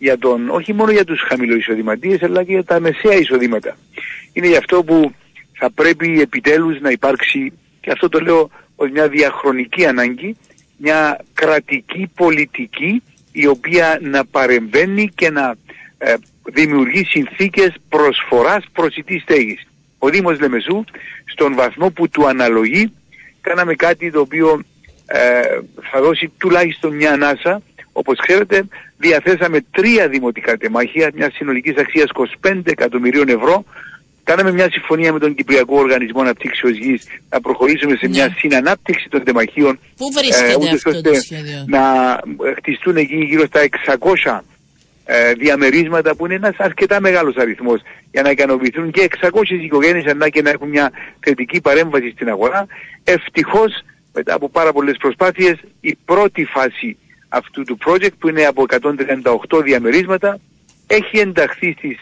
για τον, όχι μόνο για τους χαμηλοεισοδηματίες αλλά και για τα μεσαία εισοδήματα. Είναι γι' αυτό που θα πρέπει επιτέλους να υπάρξει, και αυτό το λέω ως μια διαχρονική ανάγκη, μια κρατική πολιτική η οποία να παρεμβαίνει και να δημιουργεί συνθήκες προσφοράς προσιτής στέγης. Ο Δήμος Λεμεσού, στον βαθμό που του αναλογεί, κάναμε κάτι το οποίο θα δώσει τουλάχιστον μια ανάσα. Όπως ξέρετε, διαθέσαμε 3 δημοτικά τεμάχια μιας συνολικής αξίας 25 εκατομμυρίων ευρώ. Κάναμε μια συμφωνία με τον Κυπριακό Οργανισμό Ανάπτυξης Γης να προχωρήσουμε σε μια συνανάπτυξη των τεμαχίων. Πού βρίσκεται αυτό το σχέδιο? Να χτιστούν εκεί γύρω στα 600 διαμερίσματα, που είναι ένας αρκετά μεγάλος αριθμός για να ικανοποιηθούν και 600 οικογένειες αντά και να έχουν μια θετική παρέμβαση στην αγορά. Ευτυχώς μετά από πάρα πολλές προσπάθειες η πρώτη φάση αυτού του project, που είναι από 138 διαμερίσματα, έχει ενταχθεί στις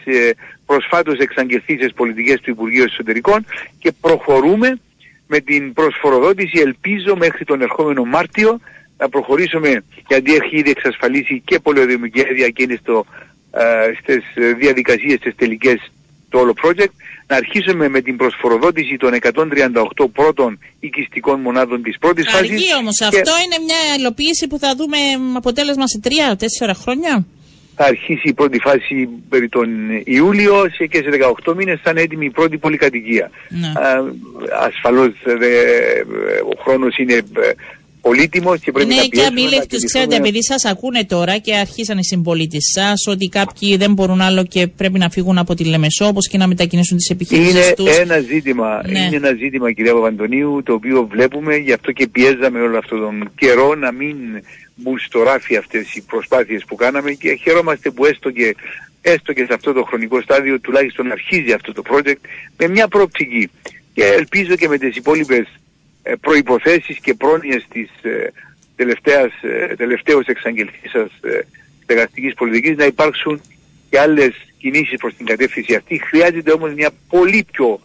προσφάτως εξαγγελθήσεις πολιτικές του Υπουργείου Εσωτερικών και προχωρούμε με την προσφοροδότηση ελπίζω μέχρι τον ερχόμενο Μάρτιο να προχωρήσουμε, γιατί έχει ήδη εξασφαλίσει και πολεοδημική διακίνηση στις διαδικασίες, στις τελικές του όλο project, να αρχίσουμε με την προσφοροδότηση των 138 πρώτων οικιστικών μονάδων της πρώτης φάσης. Αργή όμως, και... αυτό είναι μια υλοποίηση που θα δούμε αποτέλεσμα σε 3-4 χρόνια. Θα αρχίσει η πρώτη φάση περί τον Ιούλιο και σε 18 μήνες θα είναι έτοιμη η πρώτη πολυκατοικία. Ναι. Ασφαλώς ο χρόνος είναι πολύτιμος και πρέπει να πιέσουμε. Ναι, και αμήλεκτος, ξέρετε, επειδή σας ακούνε τώρα και αρχίσαν οι συμπολίτες σας ότι κάποιοι δεν μπορούν άλλο και πρέπει να φύγουν από τη Λεμεσό, όπως και να μετακινήσουν τις επιχειρήσεις τους. Ένα ζήτημα, ναι. Είναι ένα ζήτημα, κυρία Παπαντωνίου, το οποίο βλέπουμε, γι' αυτό και πιέζαμε όλο αυτόν τον καιρό να μην μπουν στο ράφι αυτές οι προσπάθειες που κάναμε, και χαιρόμαστε που έστω και σε αυτό το χρονικό στάδιο τουλάχιστον αρχίζει αυτό το project με μια προοπτική. Και ελπίζω και με τις υπόλοιπες προϋποθέσεις και πρόνοιες της τελευταίως εξαγγελθής σας εργαστικής πολιτικής να υπάρξουν και άλλες κινήσεις προς την κατεύθυνση αυτή. Χρειάζεται όμως μια πολύ πιο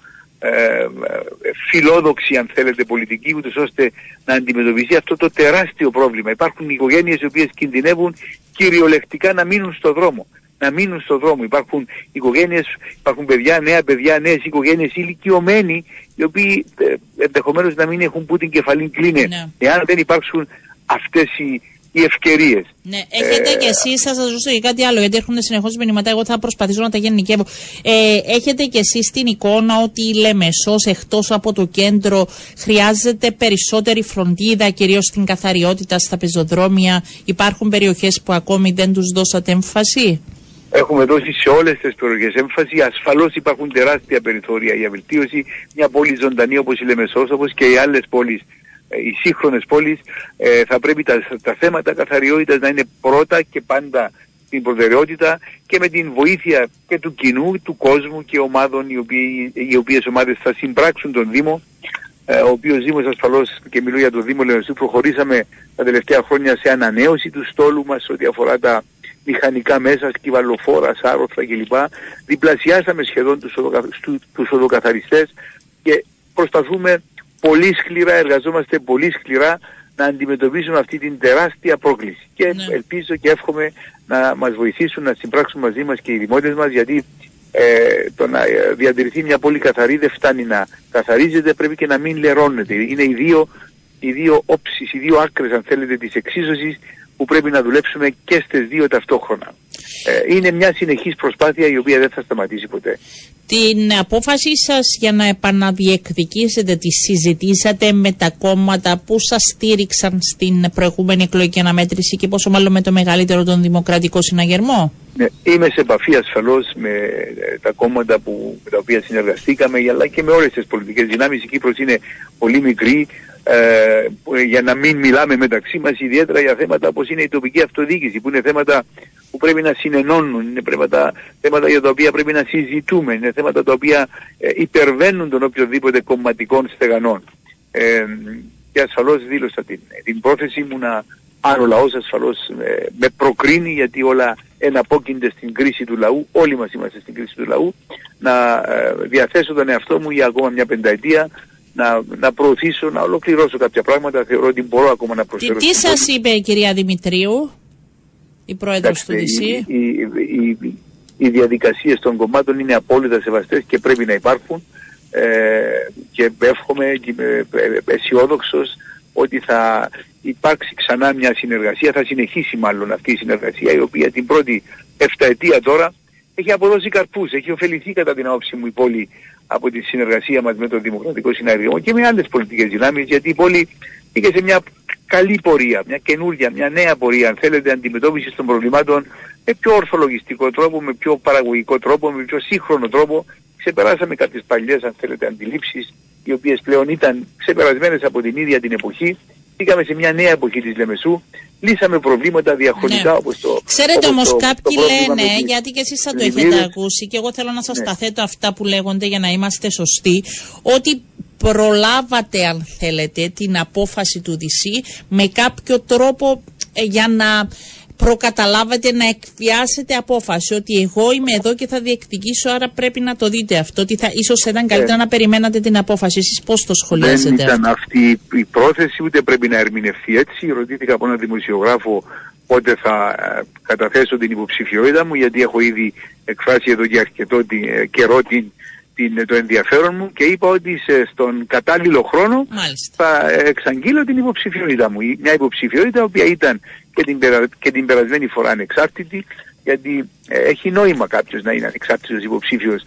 φιλόδοξη, αν θέλετε, πολιτική, ούτως ώστε να αντιμετωπιστεί αυτό το τεράστιο πρόβλημα. Υπάρχουν οικογένειες οι οποίες κινδυνεύουν κυριολεκτικά να μείνουν στο δρόμο. Υπάρχουν οικογένειες, υπάρχουν παιδιά, νέα παιδιά, νέες οικογένειες, ηλικιωμένοι, οι οποίοι ενδεχομένως να μην έχουν που την κεφαλή κλίνε, εάν δεν υπάρξουν αυτές οι ευκαιρίες. Ναι, έχετε και εσείς, θα σας ρωτήσω και κάτι άλλο, γιατί έρχονται συνεχώς μηνύματα. Εγώ θα προσπαθήσω να τα γενικεύω. Έχετε και εσείς την εικόνα ότι η Λεμεσός, εκτός από το κέντρο, χρειάζεται περισσότερη φροντίδα, κυρίως στην καθαριότητα, στα πεζοδρόμια? Υπάρχουν περιοχές που ακόμη δεν τους δώσατε έμφαση? Έχουμε δώσει σε όλες τις περιοχές έμφαση. Ασφαλώς υπάρχουν τεράστια περιθώρια για βελτίωση. Μια πόλη ζωντανή όπως η Λεμεσός, όπως και οι άλλες πόλεις, οι σύγχρονες πόλεις, θα πρέπει τα θέματα καθαριότητας να είναι πρώτα και πάντα την προτεραιότητα, και με την βοήθεια και του κοινού, του κόσμου και ομάδων, οι οποίες ομάδες θα συμπράξουν τον Δήμο, ο οποίος Δήμος ασφαλώς, και μιλώ για τον Δήμο Λεμεσού, προχωρήσαμε τα τελευταία χρόνια σε ανανέωση του στόλου μας ό,τι αφορά τα μηχανικά μέσα, σκυβαλοφόρα, άρωθρα κλπ. Διπλασιάσαμε σχεδόν τους οδοκαθαριστές και προσπαθούμε πολύ σκληρά, εργαζόμαστε πολύ σκληρά να αντιμετωπίσουμε αυτή την τεράστια πρόκληση. Και ελπίζω και εύχομαι να μας βοηθήσουν να συμπράξουν μαζί μας και οι δημότες μας, γιατί το να διατηρηθεί μια πόλη καθαρή δεν φτάνει να καθαρίζεται, πρέπει και να μην λερώνεται. Είναι οι δύο όψεις, οι δύο άκρες, αν θέλετε, της εξίσωσης, που πρέπει να δουλέψουμε και στις δύο ταυτόχρονα. Είναι μια συνεχής προσπάθεια η οποία δεν θα σταματήσει ποτέ. Την απόφαση σας για να επαναδιεκδικήσετε τη συζητήσατε με τα κόμματα που σας στήριξαν στην προηγούμενη εκλογική αναμέτρηση, και πόσο μάλλον με το μεγαλύτερο, τον Δημοκρατικό Συναγερμό? Ναι, είμαι σε επαφή ασφαλώς με τα κόμματα με τα οποία συνεργαστήκαμε, αλλά και με όλες τις πολιτικές δυνάμεις. Η Κύπρος είναι πολύ μικρή για να μην μιλάμε μεταξύ μας, ιδιαίτερα για θέματα όπως είναι η τοπική αυτοδιοίκηση, που είναι θέματα που πρέπει να συνενώνουν, είναι θέματα για τα οποία πρέπει να συζητούμε, είναι θέματα τα οποία υπερβαίνουν των οποιοδήποτε κομματικών στεγανών. Και ασφαλώς δήλωσα την πρόθεση μου να, αν ο λαός ασφαλώς με προκρίνει, γιατί όλα εναπόκεινται στην κρίση του λαού, όλοι μας είμαστε στην κρίση του λαού, να διαθέσω τον εαυτό μου για ακόμα μια πενταετία, να προωθήσω, να ολοκληρώσω κάποια πράγματα. Θεωρώ ότι μπορώ ακόμα να προσφέρω. Τι σας είπε η κυρία Δημητρίου, η πρόεδρος του ΔΣΥ? Οι διαδικασίες των κομμάτων είναι απόλυτα σεβαστές και πρέπει να υπάρχουν, και εύχομαι και είμαι αισιόδοξος ότι θα υπάρξει ξανά μια συνεργασία, θα συνεχίσει μάλλον αυτή η συνεργασία, η οποία την πρώτη εφταετία τώρα έχει αποδώσει καρπούς, έχει ωφεληθεί κατά την άποψη μου η πόλη από τη συνεργασία μας με τον Δημοκρατικό Συναγερμό και με άλλες πολιτικές δυνάμεις, γιατί η πόλη πήγε σε μια καλή πορεία, μια καινούργια, μια νέα πορεία, αν θέλετε, αντιμετώπισης των προβλημάτων με πιο ορθολογιστικό τρόπο, με πιο παραγωγικό τρόπο, με πιο σύγχρονο τρόπο. Ξεπεράσαμε κάποιες παλιές, αν θέλετε, αντιλήψεις, οι οποίες πλέον ήταν ξεπερασμένες από την ίδια την εποχή. Πήγαμε σε μια νέα εποχή της Λεμεσού, λύσαμε προβλήματα διαχρονικά, όπως το... Ξέρετε όμως κάποιοι λένε, γιατί και εσείς θα το έχετε ακούσει, και εγώ θέλω να σας τα θέτω αυτά που λέγονται για να είμαστε σωστοί, ότι προλάβατε, αν θέλετε, την απόφαση του ΔΣΥ με κάποιο τρόπο για να... προκαταλάβατε να εκβιάσετε απόφαση ότι εγώ είμαι εδώ και θα διεκδικήσω, άρα πρέπει να το δείτε αυτό, ότι θα ίσως ήταν καλύτερα να περιμένατε την απόφαση. Εσείς πώς το σχολιάζετε αυτό? Δεν ήταν αυτή η πρόθεση, ούτε πρέπει να ερμηνευθεί έτσι. Ρωτήθηκα από έναν δημοσιογράφο πότε θα καταθέσω την υποψηφιότητα μου, γιατί έχω ήδη εκφράσει εδώ και αρκετό καιρό το ενδιαφέρον μου, και είπα ότι στον κατάλληλο χρόνο θα εξαγγείλω την υποψηφιότητα μου. Μια υποψηφιότητα η οποία ήταν και την περασμένη φορά ανεξάρτητη, γιατί έχει νόημα κάποιος να είναι ανεξάρτητος υποψήφιος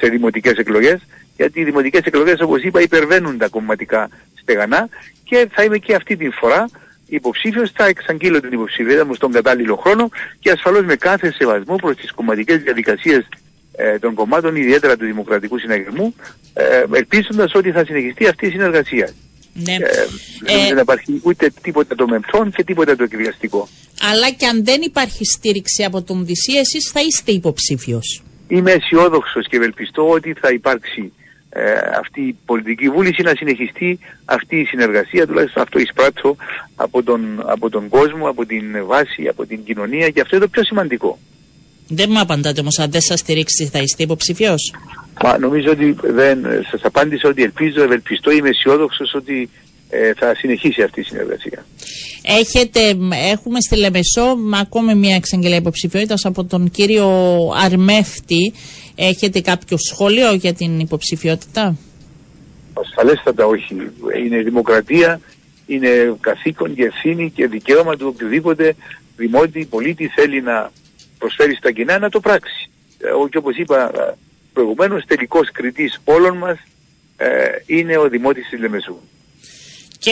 σε δημοτικές εκλογές, γιατί οι δημοτικές εκλογές, όπως είπα, υπερβαίνουν τα κομματικά στεγανά, και θα είμαι και αυτή την φορά υποψήφιος, θα εξαγγείλω την υποψηφιότητα μου στον κατάλληλο χρόνο, και ασφαλώς με κάθε σεβασμό προς τις κομματικές διαδικασίες των κομμάτων, ιδιαίτερα του Δημοκρατικού Συναγερμού, ελπίζοντας ότι θα συνεχιστεί αυτή η συνεργασία. Ναι. Δεν υπάρχει ούτε τίποτα το μεμφθόν και τίποτα το εκβιαστικό. Αλλά και αν δεν υπάρχει στήριξη από τον ΔΣ, εσείς θα είστε υποψήφιος. Είμαι αισιόδοξος και ευελπιστώ ότι θα υπάρξει αυτή η πολιτική βούληση να συνεχιστεί αυτή η συνεργασία, τουλάχιστον αυτό εισπράττω από τον κόσμο, από την βάση, από την κοινωνία, και αυτό είναι το πιο σημαντικό. Δεν μου απαντάτε όμως, αν δεν σας στηρίξει θα είστε υποψηφιός? Νομίζω ότι δεν σας απάντησα ότι ευελπιστώ, είμαι αισιόδοξος ότι θα συνεχίσει αυτή η συνεργασία. Έχουμε στη Λεμεσό ακόμη μια εξαγγελία υποψηφιότητας από τον κύριο Αρμέφτη. Έχετε κάποιο σχόλιο για την υποψηφιότητα? Ασφαλέστατα όχι. Είναι δημοκρατία, είναι καθήκον και ευθύνη και δικαίωμα του οποιοδήποτε δημότη πολίτη θέλει να προσφέρει στα κοινά να το πράξει. Και όπως είπα προηγουμένως, τελικός κριτής όλων μας είναι ο Δημότης της Λεμεσού. Και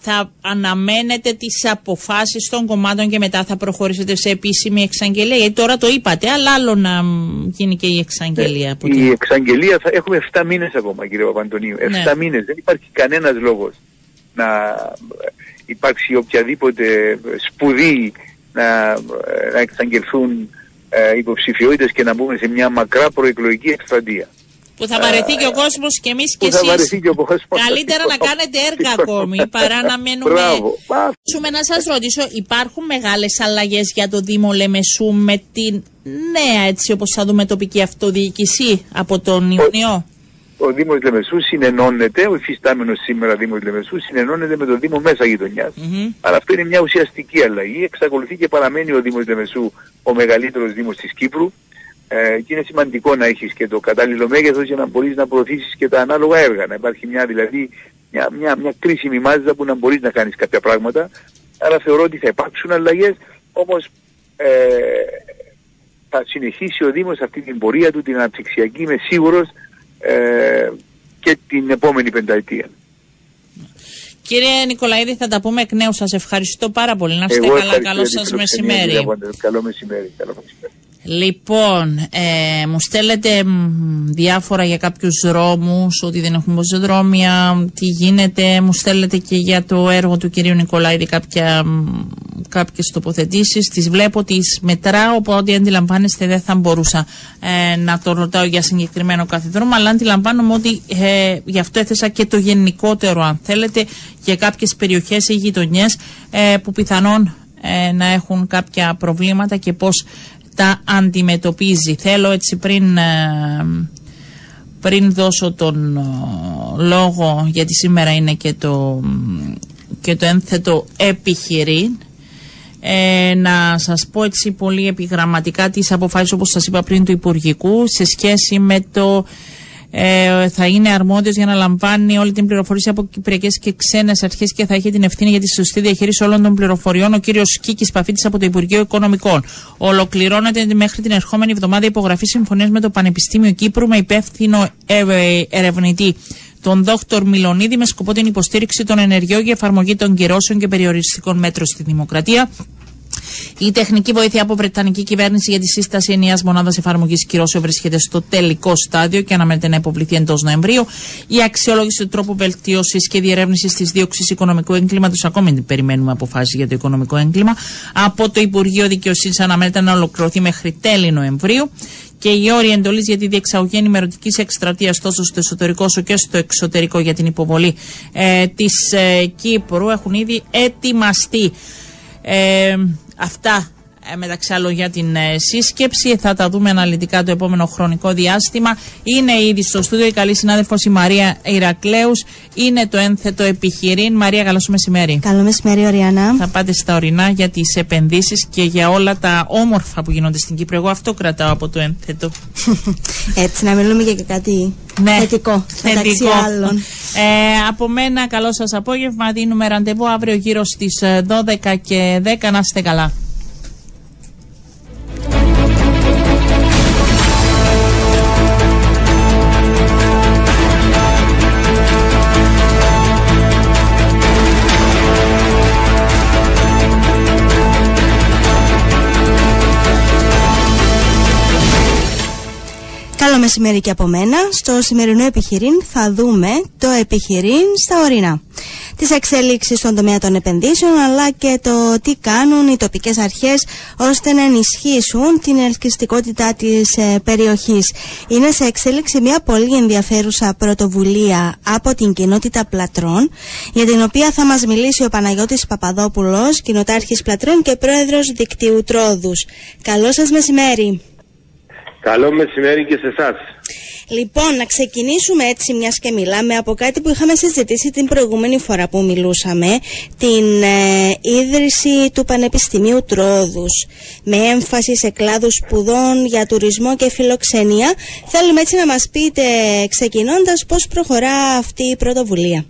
θα αναμένετε τις αποφάσεις των κομμάτων και μετά θα προχωρήσετε σε επίσημη εξαγγελία? Γιατί τώρα το είπατε, αλλά άλλο να γίνει και η εξαγγελία. Η εξαγγελία θα έχουμε 7 μήνες ακόμα, κύριε Παπαντωνίου. 7 μήνες. Δεν υπάρχει κανένας λόγος να υπάρξει οποιαδήποτε σπουδή να εξαγγελθούν υποψηφιότητες και να μπούμε σε μια μακρά προεκλογική εκστρατεία. Που θα βαρεθεί και ο κόσμος και εμείς και εσείς. Καλύτερα να κάνετε έργα ακόμη παρά να μένουμε. Να σας ρωτήσω, υπάρχουν μεγάλες αλλαγές για το Δήμο Λεμεσού με την νέα, έτσι όπως θα δούμε, τοπική αυτοδιοίκηση από τον Ιουνιό? Ο Δήμος Λεμεσού συνενώνεται, ο υφιστάμενος σήμερα Δήμος Λεμεσού συνενώνεται με το Δήμο Μέσα Γειτονιάς. Αλλά αυτό είναι μια ουσιαστική αλλαγή. Εξακολουθεί και παραμένει ο Δήμος Λεμεσού ο μεγαλύτερος Δήμος της Κύπρου, και είναι σημαντικό να έχεις και το κατάλληλο μέγεθος για να μπορείς να προωθήσεις και τα ανάλογα έργα. Να υπάρχει μια κρίσιμη μάζα που να μπορείς να κάνεις κάποια πράγματα. Άρα θεωρώ ότι θα υπάρξουν αλλαγές, όμως θα συνεχίσει ο Δήμος αυτή την πορεία του, την αναπτυξιακή, είμαι σίγουρος, και την επόμενη πενταετία. Κύριε Νικολαίδη, θα τα πούμε εκ νέου. Σας ευχαριστώ πάρα πολύ. Να είστε καλά. Καλό σας μεσημέρι. Καλό μεσημέρι. Λοιπόν, μου στέλνετε διάφορα για κάποιους δρόμους, ότι δεν έχουμε πεζοδρόμια, τι γίνεται. Μου στέλνετε και για το έργο του κυρίου Νικολαίδη κάποιες τοποθετήσεις. Τις βλέπω, τις μετράω, οπότε αντιλαμβάνεστε δεν θα μπορούσα να το ρωτάω για συγκεκριμένο κάθε δρόμο, αλλά αντιλαμβάνομαι ότι γι' αυτό έθεσα και το γενικότερο, αν θέλετε, για κάποιες περιοχές ή γειτονιές που πιθανόν να έχουν κάποια προβλήματα και πώς τα αντιμετωπίζει. Θέλω έτσι πριν δώσω τον λόγο, γιατί σήμερα είναι και το ένθετο επιχειρήν, να σας πω έτσι πολύ επιγραμματικά τις αποφάσεις, όπως σας είπα πριν, του Υπουργικού σε σχέση με το θα είναι αρμόδιος για να λαμβάνει όλη την πληροφορήση από κυπριακές και ξένες αρχές και θα έχει την ευθύνη για τη σωστή διαχείριση όλων των πληροφοριών ο κύριος Κίκης Παφίτης από το Υπουργείο Οικονομικών. Ολοκληρώνεται μέχρι την ερχόμενη εβδομάδα υπογραφή συμφωνίας με το Πανεπιστήμιο Κύπρου με υπεύθυνο ερευνητή τον Δόκτωρ Μιλωνίδη, με σκοπό την υποστήριξη των ενεργειών και εφαρμογή των κυρώσεων και περιοριστικών μέτρων στη δημοκρατία. Η τεχνική βοήθεια από Βρετανική κυβέρνηση για τη σύσταση ενιαίας μονάδας εφαρμογής κυρώσεων βρίσκεται στο τελικό στάδιο και αναμένεται να υποβληθεί εντός Νοεμβρίου. Η αξιολόγηση του τρόπου βελτίωσης και διερεύνησης της δίωξης οικονομικού εγκλήματος, ακόμη δεν περιμένουμε αποφάσεις για το οικονομικό έγκλημα, από το Υπουργείο Δικαιοσύνης αναμένεται να ολοκληρωθεί μέχρι τέλη Νοεμβρίου. Και οι όροι εντολής για τη διεξαγωγή ενημερωτικής εκστρατείας τόσο στο εσωτερικό όσο και στο εξωτερικό για την υποβολή της Κύπρου έχουν ήδη ετοιμαστεί. Αυτά μεταξύ άλλων για την σύσκεψη. Θα τα δούμε αναλυτικά το επόμενο χρονικό διάστημα. Είναι ήδη στο στούντιο η καλή συνάδελφος η Μαρία Ηρακλέου. Είναι το ένθετο επιχειρήν. Μαρία, καλό σου μεσημέρι. Καλό μεσημέρι, Οριάννα. Θα πάτε στα ορεινά για τις επενδύσεις και για όλα τα όμορφα που γίνονται στην Κύπρο. Εγώ αυτό κρατάω από το ένθετο. Έτσι, να μιλούμε και κάτι θετικό. Μεταξύ άλλων. Από μένα, καλό σας απόγευμα. Δίνουμε ραντεβού αύριο γύρω στις 12:10. Να είστε καλά. Καλό μεσημέρι και από μένα. Στο σημερινό επιχειρήν θα δούμε το επιχειρήν στα ορεινά. Τις εξέλιξεις στον τομέα των επενδύσεων, αλλά και το τι κάνουν οι τοπικές αρχές ώστε να ενισχύσουν την ελκυστικότητα της περιοχής. Είναι σε εξέλιξη μια πολύ ενδιαφέρουσα πρωτοβουλία από την κοινότητα Πλατρών, για την οποία θα μας μιλήσει ο Παναγιώτης Παπαδόπουλος, κοινοτάρχης Πλατρών και πρόεδρος δικτύου Τρόδους. Καλό σας μεσημέρι. Καλό μεσημέρι και σε εσάς. Λοιπόν, να ξεκινήσουμε έτσι, μιας και μιλάμε, από κάτι που είχαμε συζητήσει την προηγούμενη φορά που μιλούσαμε, την ίδρυση του Πανεπιστημίου Τρόδους, με έμφαση σε κλάδους σπουδών για τουρισμό και φιλοξενία. Θέλουμε έτσι να μας πείτε, ξεκινώντας, πώς προχωρά αυτή η πρωτοβουλία.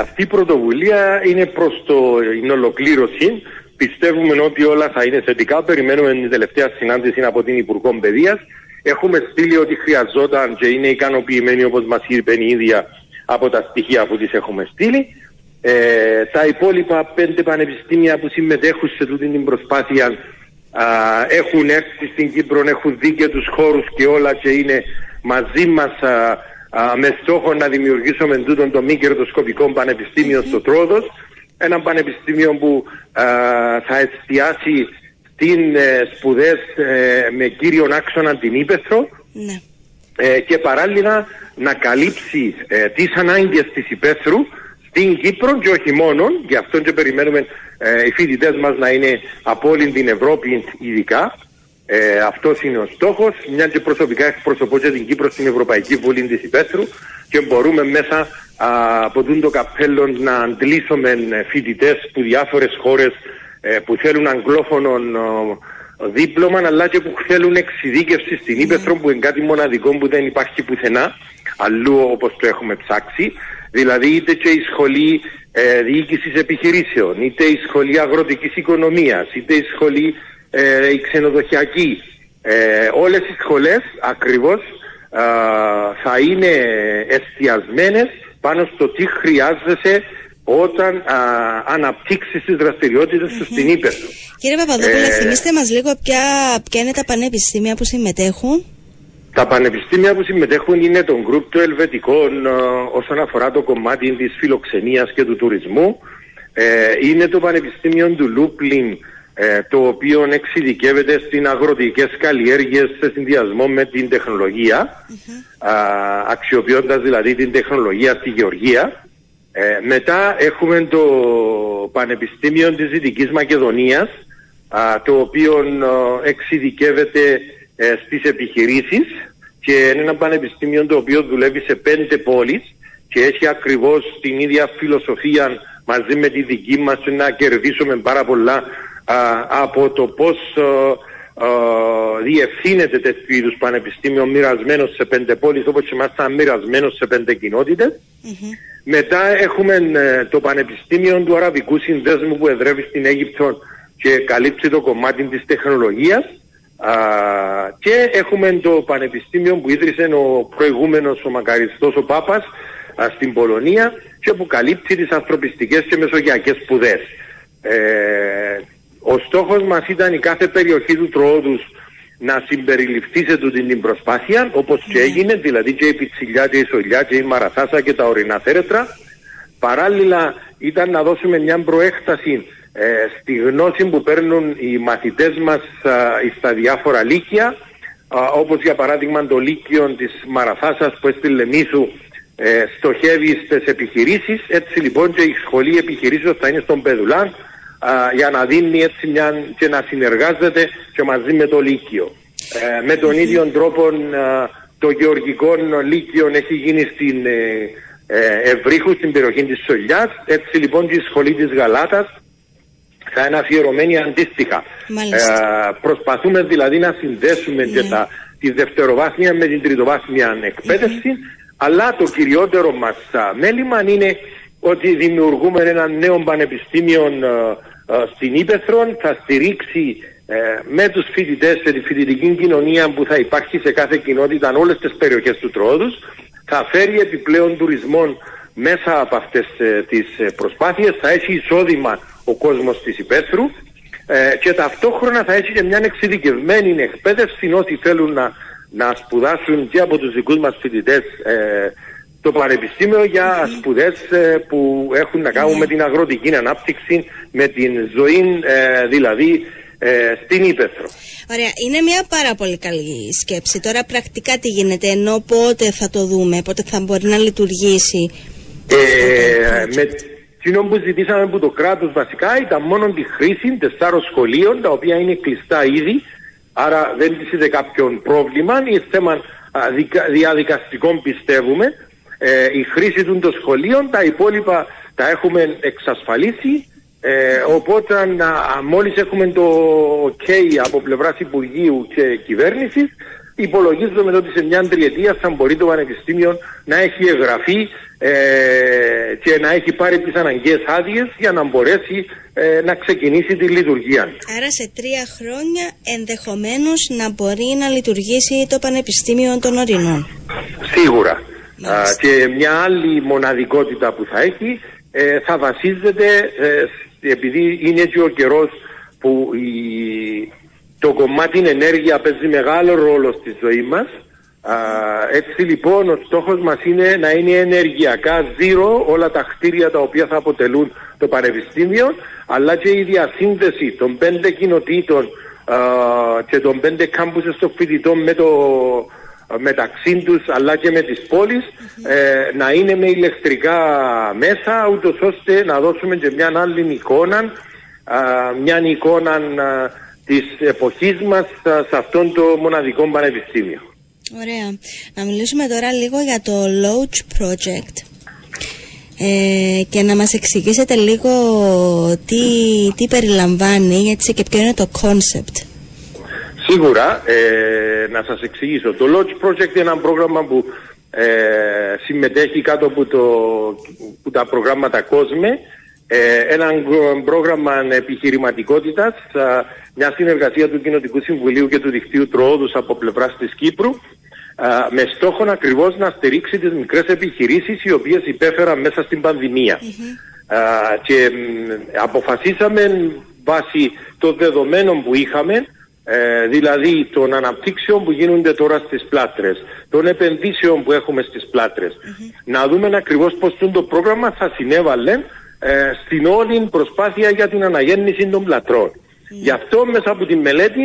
Αυτή η πρωτοβουλία είναι προς την ολοκλήρωση. Πιστεύουμε ότι όλα θα είναι θετικά. Περιμένουμε την τελευταία συνάντηση από την Υπουργό Παιδείας. Έχουμε στείλει ότι χρειαζόταν και είναι ικανοποιημένοι, όπως μας είπε η ίδια, από τα στοιχεία που τις έχουμε στείλει. Τα υπόλοιπα 5 πανεπιστήμια που συμμετέχουν σε τούτη την προσπάθεια έχουν έρθει στην Κύπρο, έχουν δει και τους χώρους και όλα και είναι μαζί μας με στόχο να δημιουργήσουμε τούτον το μη κερδοσκοπικό πανεπιστήμιο στο Τρόδος. Ένα πανεπιστήμιο που θα εστιάσει στην σπουδές με κύριον άξονα την Ύπεθρο, ναι, και παράλληλα να καλύψει τις ανάγκες της Ύπεθρου στην Κύπρο και όχι μόνον. Γι' αυτό και περιμένουμε οι φοιτητές μας να είναι από όλη την Ευρώπη ειδικά. Αυτός είναι ο στόχος, μια και προσωπικά εκπροσωπώ και την Κύπρο στην Ευρωπαϊκή Βουλή της Υπέθρου και μπορούμε μέσα από το καπέλο να αντλήσουμε φοιτητές που διάφορες χώρες που θέλουν αγγλόφωνο δίπλωμα, αλλά και που θέλουν εξειδίκευση στην Ύπεθρο, που είναι κάτι μοναδικό που δεν υπάρχει πουθενά αλλού όπως το έχουμε ψάξει. Δηλαδή είτε και η σχολή διοίκησης επιχειρήσεων, είτε η σχολή αγροτικής οικονομίας, είτε η σχολή η ξενοδοχειακή, όλες οι σχολές ακριβώς θα είναι εστιασμένες πάνω στο τι χρειάζεσαι όταν αναπτύξεις τις δραστηριότητες σου στην Ύπεθρο. Κύριε Παπαδόπουλε, θυμίστε μας λίγο ποια είναι τα πανεπιστήμια που συμμετέχουν. Τα πανεπιστήμια που συμμετέχουν είναι το γκρουπ των Ελβετικών όσον αφορά το κομμάτι της φιλοξενίας και του τουρισμού. Είναι το Πανεπιστήμιο του Λούπλιν, το οποίο εξειδικεύεται στην αγροτικές καλλιέργειες σε συνδυασμό με την τεχνολογία, αξιοποιώντας δηλαδή την τεχνολογία στη γεωργία. Μετά έχουμε το Πανεπιστήμιο της Δυτικής Μακεδονίας, το οποίο εξειδικεύεται στις επιχειρήσεις και είναι ένα πανεπιστήμιο το οποίο δουλεύει σε 5 πόλεις και έχει ακριβώς την ίδια φιλοσοφία μαζί με τη δική μας, να κερδίσουμε πάρα πολλά από το πώς διευθύνεται τέτοιου είδους πανεπιστήμιο μοιρασμένο σε 5 πόλεις, όπως ήμασταν μοιρασμένο σε 5 κοινότητες. Μετά έχουμε το Πανεπιστήμιο του Αραβικού Συνδέσμου που εδρεύει στην Αίγυπτο και καλύπτει το κομμάτι της τεχνολογίας, και έχουμε το Πανεπιστήμιο που ίδρυσε ο προηγούμενος ο Μακαριστός ο Πάπας στην Πολωνία και που καλύπτει τις ανθρωπιστικές και μεσογειακές σπουδές. Ο στόχος μας ήταν η κάθε περιοχή του Τρόδους να συμπεριληφθεί σε τούτη την προσπάθεια, όπως και έγινε, δηλαδή και η Πιτσιλιά και η Σολιά και η Μαραθάσα και τα ορεινά θέρετρα. Παράλληλα ήταν να δώσουμε μια προέκταση στη γνώση που παίρνουν οι μαθητές μας στα διάφορα λύκεια, όπως για παράδειγμα το λύκειο της Μαραθάσας που στη Λεμίσου στοχεύει στις επιχειρήσεις. Έτσι λοιπόν και η σχολή επιχειρήσεως θα είναι στον Πεδουλάν, για να δίνει έτσι μια, και να συνεργάζεται και μαζί με το Λύκειο. Με τον ίδιο τρόπο το Γεωργικό Λύκειο έχει γίνει στην Ευρύχου, στην περιοχή της Σολιάς. Έτσι λοιπόν και η σχολή της Γαλάτας θα είναι αφιερωμένη αντίστοιχα. Προσπαθούμε δηλαδή να συνδέσουμε και τη δευτεροβάθμια με την τριτοβάθμια εκπαίδευση, αλλά το κυριότερο μας μέλημα είναι ότι δημιουργούμε ένα νέο πανεπιστήμιο στην Ήπεθρο, θα στηρίξει με τους φοιτητές και τη φοιτητική κοινωνία που θα υπάρχει σε κάθε κοινότητα όλες τις περιοχές του Τρόδους, θα φέρει επιπλέον τουρισμών μέσα από αυτές τις προσπάθειες, θα έχει εισόδημα ο κόσμος της Υπέθρου και ταυτόχρονα θα έχει και μια εξειδικευμένη εκπαίδευση όσοι θέλουν να σπουδάσουν και από τους δικούς μας φοιτητές το Πανεπιστήμιο για σπουδές που έχουν να κάνουν με την αγροτική ανάπτυξη, με την ζωή δηλαδή στην Ήπεθρο. Ωραία, είναι μια πάρα πολύ καλή σκέψη. Τώρα πρακτικά τι γίνεται, ενώ πότε θα το δούμε, πότε θα μπορεί να λειτουργήσει? Με κοινό που ζητήσαμε από το κράτος βασικά ήταν μόνο τη χρήση 4 σχολείων, τα οποία είναι κλειστά ήδη, άρα δεν τίθεται κάποιον πρόβλημα, είναι θέμα διαδικαστικών πιστεύουμε. Η χρήση των σχολείων, τα υπόλοιπα τα έχουμε εξασφαλίσει, οπότε μόλις έχουμε το OK από πλευράς Υπουργείου και Κυβέρνησης, υπολογίζουμε ότι σε μια τριετία θα μπορεί το Πανεπιστήμιο να έχει εγγραφεί και να έχει πάρει τις αναγκαίες άδειες για να μπορέσει να ξεκινήσει τη λειτουργία. Άρα σε 3 χρόνια ενδεχομένως να μπορεί να λειτουργήσει το Πανεπιστήμιο των Ορεινών. Σίγουρα. Και μια άλλη μοναδικότητα που θα έχει θα βασίζεται, επειδή είναι και ο καιρός που το κομμάτι ενέργεια παίζει μεγάλο ρόλο στη ζωή μας, έτσι λοιπόν ο στόχος μας είναι να είναι ενεργειακά zero όλα τα κτίρια τα οποία θα αποτελούν το Πανεπιστήμιο, αλλά και η διασύνδεση των 5 κοινοτήτων και των 5 κάμπουσες των φοιτητών με το μεταξύ τους αλλά και με τις πόλεις να είναι με ηλεκτρικά μέσα, ούτως ώστε να δώσουμε και μια άλλη εικόνα, μια εικόνα της εποχής μας σε αυτόν το μοναδικό πανεπιστήμιο. Ωραία. Να μιλήσουμε τώρα λίγο για το Launch Project και να μας εξηγήσετε λίγο τι περιλαμβάνει, έτσι, και ποιο είναι το concept. Σίγουρα, να σας εξηγήσω. Το Launch Project είναι ένα πρόγραμμα που συμμετέχει κάτω από τα προγράμματα COSME, ένα πρόγραμμα επιχειρηματικότητας, μια συνεργασία του Κοινοτικού Συμβουλίου και του Δικτύου Τρόδους από πλευράς της Κύπρου, με στόχο ακριβώς να στηρίξει τις μικρές επιχειρήσεις οι οποίες υπέφεραν μέσα στην πανδημία. Και αποφασίσαμε βάσει των δεδομένων που είχαμε, δηλαδή των αναπτύξεων που γίνονται τώρα στις Πλάτρες, των επενδύσεων που έχουμε στις Πλάτρες, να δούμε ακριβώς πώς το πρόγραμμα θα συνέβαλε στην όλη προσπάθεια για την αναγέννηση των Πλατρών. Γι' αυτό μέσα από τη μελέτη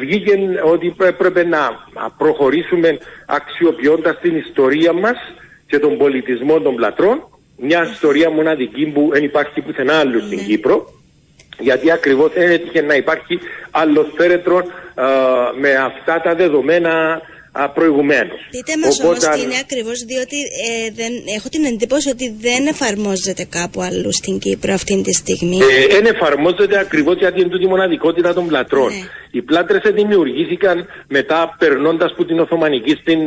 βγήκε ότι πρέπει να προχωρήσουμε αξιοποιώντας την ιστορία μας και τον πολιτισμό των Πλατρών, μια ιστορία μοναδική που δεν υπάρχει πουθενά άλλου στην Κύπρο, γιατί ακριβώς έτυχε να υπάρχει άλλος φέρετρο με αυτά τα δεδομένα προηγουμένως. Πείτε μας όμως τι είναι ακριβώς, διότι έχω την εντύπωση ότι δεν εφαρμόζεται κάπου αλλού στην Κύπρο αυτή τη στιγμή. Δεν εφαρμόζεται ακριβώς γιατί είναι τούτη μοναδικότητα των Πλατρών. Οι Πλάτρες δημιουργήθηκαν μετά περνώντας από την Οθωμανική στην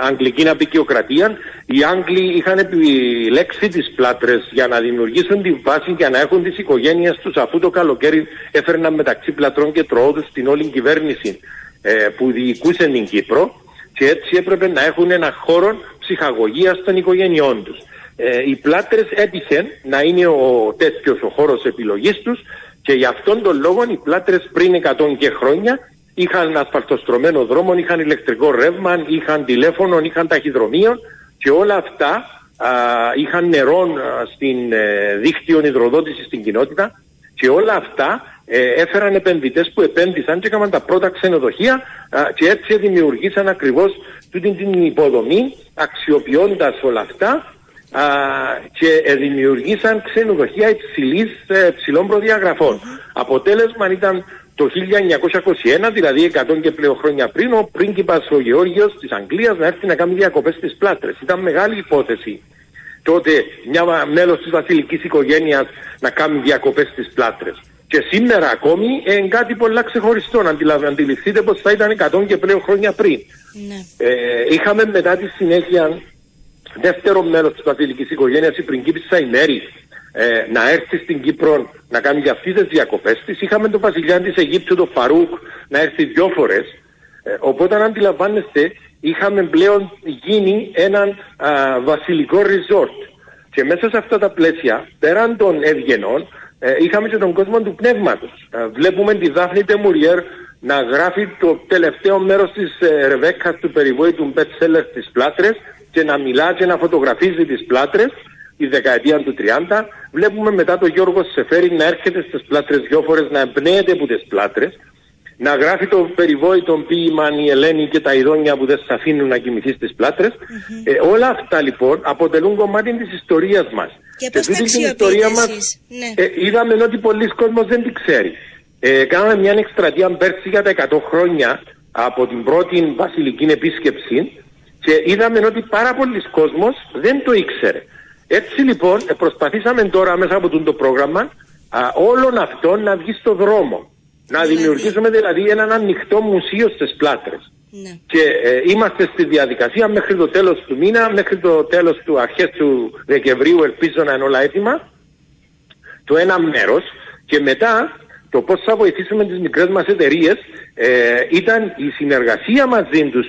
Αγγλική Απικιοκρατία. Οι Άγγλοι είχαν επιλέξει τις Πλάτρες για να δημιουργήσουν την βάση για να έχουν τις οικογένειες τους, αφού το καλοκαίρι έφερναν μεταξύ Πλατρών και Τροόδους την όλη κυβέρνηση που διοικούσε την Κύπρο. Και έτσι έπρεπε να έχουν ένα χώρο ψυχαγωγίας των οικογένειών τους. Οι Πλάτρες έτυχαν να είναι τέτοιος ο χώρος επιλογής τους, και γι' αυτόν τον λόγο οι Πλάτρες πριν 100 και χρόνια είχαν ασφαλτοστρωμένο δρόμο, είχαν ηλεκτρικό ρεύμα, είχαν τηλέφωνο, είχαν ταχυδρομείο, και όλα αυτά είχαν νερό στην δίκτυο υδροδότησης στην κοινότητα, και όλα αυτά έφεραν επενδυτές που επένδυσαν και έκαναν τα πρώτα ξενοδοχεία, και έτσι δημιουργήσαν ακριβώς την υποδομή, αξιοποιώντας όλα αυτά και δημιουργήσαν ξενοδοχεία υψηλών προδιαγραφών. Αποτέλεσμα ήταν το 1921, δηλαδή 100 και πλέον χρόνια πριν, ο πρίγκιπας ο Γεώργιος της Αγγλίας να έρθει να κάνει διακοπές στις Πλάτρες. Ήταν μεγάλη υπόθεση τότε μια μέλος της βασιλικής οικογένειας να κάνει διακοπές στις Πλάτρες. Και σήμερα ακόμη είναι κάτι πολλά ξεχωριστό. Αντιληφθείτε πως θα ήταν 100 και πλέον χρόνια πριν. Ναι. Είχαμε μετά τη συνέχεια δεύτερο μέλος της βασιλικής οικογένειας, η πριγκίπισσα η Μέρη, να έρθει στην Κύπρο να κάνει για αυτές τις διακοπές της. Είχαμε τον βασιλιά της Αιγύπτου, τον Φαρούκ, να έρθει δυο φορές. Οπότε, αν αντιλαμβάνεστε, είχαμε πλέον γίνει έναν βασιλικό resort. Και μέσα σε αυτά τα πλαίσια, πέραν των ευγενών, είχαμε και τον κόσμο του πνεύματος. Βλέπουμε τη Δάφνη Ντε Μουριέρ να γράφει το τελευταίο μέρος της Ρεβέκας του περιβόητου bestseller στις Πλάτρες και να μιλά και να φωτογραφίζει τις Πλάτρες τη δεκαετία του 30. Βλέπουμε μετά τον Γιώργο Σεφέρη να έρχεται στις Πλάτρες δυο φορές, να εμπνέεται από τις Πλάτρες, να γράφει το περιβόητο ποίημα «Η Ελένη και τα ειδόνια που δεν σ' αφήνουν να κοιμηθεί στις Πλάτρες». Όλα αυτά λοιπόν αποτελούν κομμάτι της ιστορίας μας. Και πώς τα αξιοποιείτε εσείς? Είδαμε ότι πολλοί κόσμος δεν την ξέρει. Κάναμε μια εκστρατεία πέρσι για τα 100 χρόνια από την πρώτη βασιλική επίσκεψη και είδαμε ότι πάρα πολλοί κόσμος δεν το ήξερε. Έτσι λοιπόν προσπαθήσαμε τώρα μέσα από το πρόγραμμα όλων αυτών να βγει στο δρόμο. Να δημιουργήσουμε δηλαδή έναν ανοιχτό μουσείο στις Πλάτρες. Ναι. Και είμαστε στη διαδικασία μέχρι το τέλος του μήνα, μέχρι το τέλος του αρχές του Δεκεμβρίου, ελπίζω να είναι όλα έτοιμα, το ένα μέρος. Και μετά το πώς θα βοηθήσουμε τις μικρές μας εταιρείες ήταν η συνεργασία μαζί τους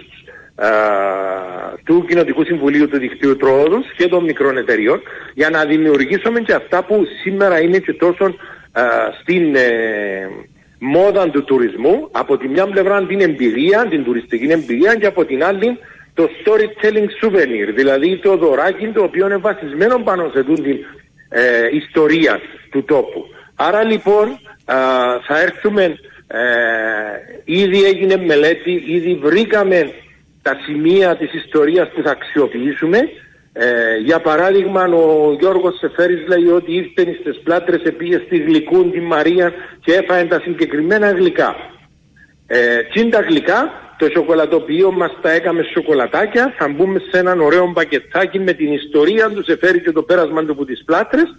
του Κοινοτικού Συμβουλίου του Δικτύου Τρόδους και των μικρών εταιρείων για να δημιουργήσουμε και αυτά που σήμερα είναι και τόσο στην μόδα του τουρισμού, από τη μια πλευρά την εμπειρία, την τουριστική εμπειρία, και από την άλλη το storytelling souvenir, δηλαδή το δωράκι το οποίο είναι βασισμένο πάνω σε την ιστορία του τόπου. Άρα λοιπόν θα έρθουμε, ήδη έγινε μελέτη, ήδη βρήκαμε τα σημεία της ιστορίας που θα αξιοποιήσουμε. Για παράδειγμα, ο Γιώργος Σεφέρης λέει ότι ήρθε στις Πλάτρες, πήγε στη Γλυκούν, τη Μαρία, και έφαγε τα συγκεκριμένα γλυκά. Τι τα γλυκά, το σοκολατοποιείο μας τα έκαμε σοκολατάκια, θα μπούμε σε έναν ωραίο πακετάκι με την ιστορία του Σεφέρη και το πέρασμα του από τις Πλάτρες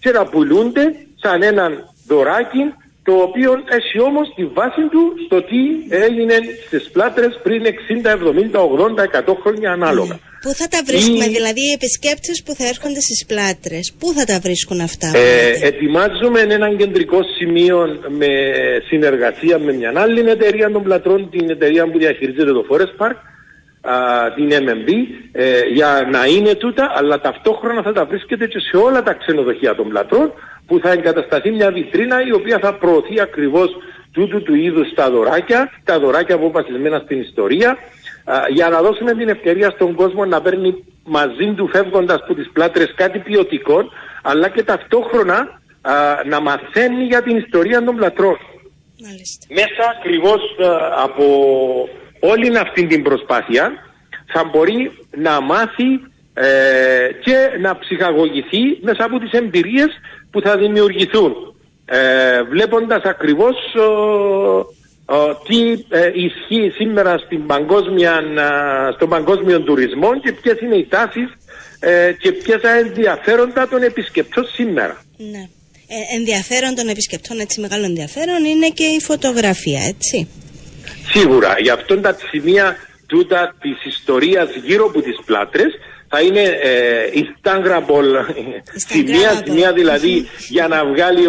και να πουλούνται σαν έναν δωράκι, το οποίο έχει όμως τη βάση του στο τι έγινε στις Πλάτρες πριν 60, 70, 80, 100 χρόνια ανάλογα. Πού θα τα βρίσκουμε, δηλαδή οι επισκέπτες που θα έρχονται στις Πλάτρες, πού θα τα βρίσκουν αυτά? Ετοιμάζουμε έναν κεντρικό σημείο με συνεργασία με μια άλλη εταιρεία των Πλατρών, την εταιρεία που διαχειρίζεται το Forest Park, την MMB, για να είναι τούτα, αλλά ταυτόχρονα θα τα βρίσκεται και σε όλα τα ξενοδοχεία των Πλατρών, που θα εγκατασταθεί μια βιτρίνα η οποία θα προωθεί ακριβώς τούτου του είδους τα δωράκια, τα δωράκια που βασισμένα στην ιστορία, για να δώσουμε την ευκαιρία στον κόσμο να παίρνει μαζί του, φεύγοντας από τις Πλάτρες, κάτι ποιοτικό, αλλά και ταυτόχρονα να μαθαίνει για την ιστορία των Πλατρών. Μάλιστα. Μέσα ακριβώς από όλη αυτή την προσπάθεια θα μπορεί να μάθει και να ψυχαγωγηθεί μέσα από τις εμπειρίες που θα δημιουργηθούν, βλέποντας ακριβώς τι ισχύει σήμερα στον παγκόσμιο τουρισμό και ποιες είναι οι τάσεις και ποιες τα ενδιαφέροντα των επισκεπτών σήμερα. Ναι. Ενδιαφέρον των επισκεπτών, έτσι, μεγάλο ενδιαφέρον είναι και η φωτογραφία, έτσι. Σίγουρα, γι' αυτό τα σημεία τούτα της ιστορίας γύρω από τις Πλάτρες θα είναι Instagramable σημεία, δηλαδή για να βγάλει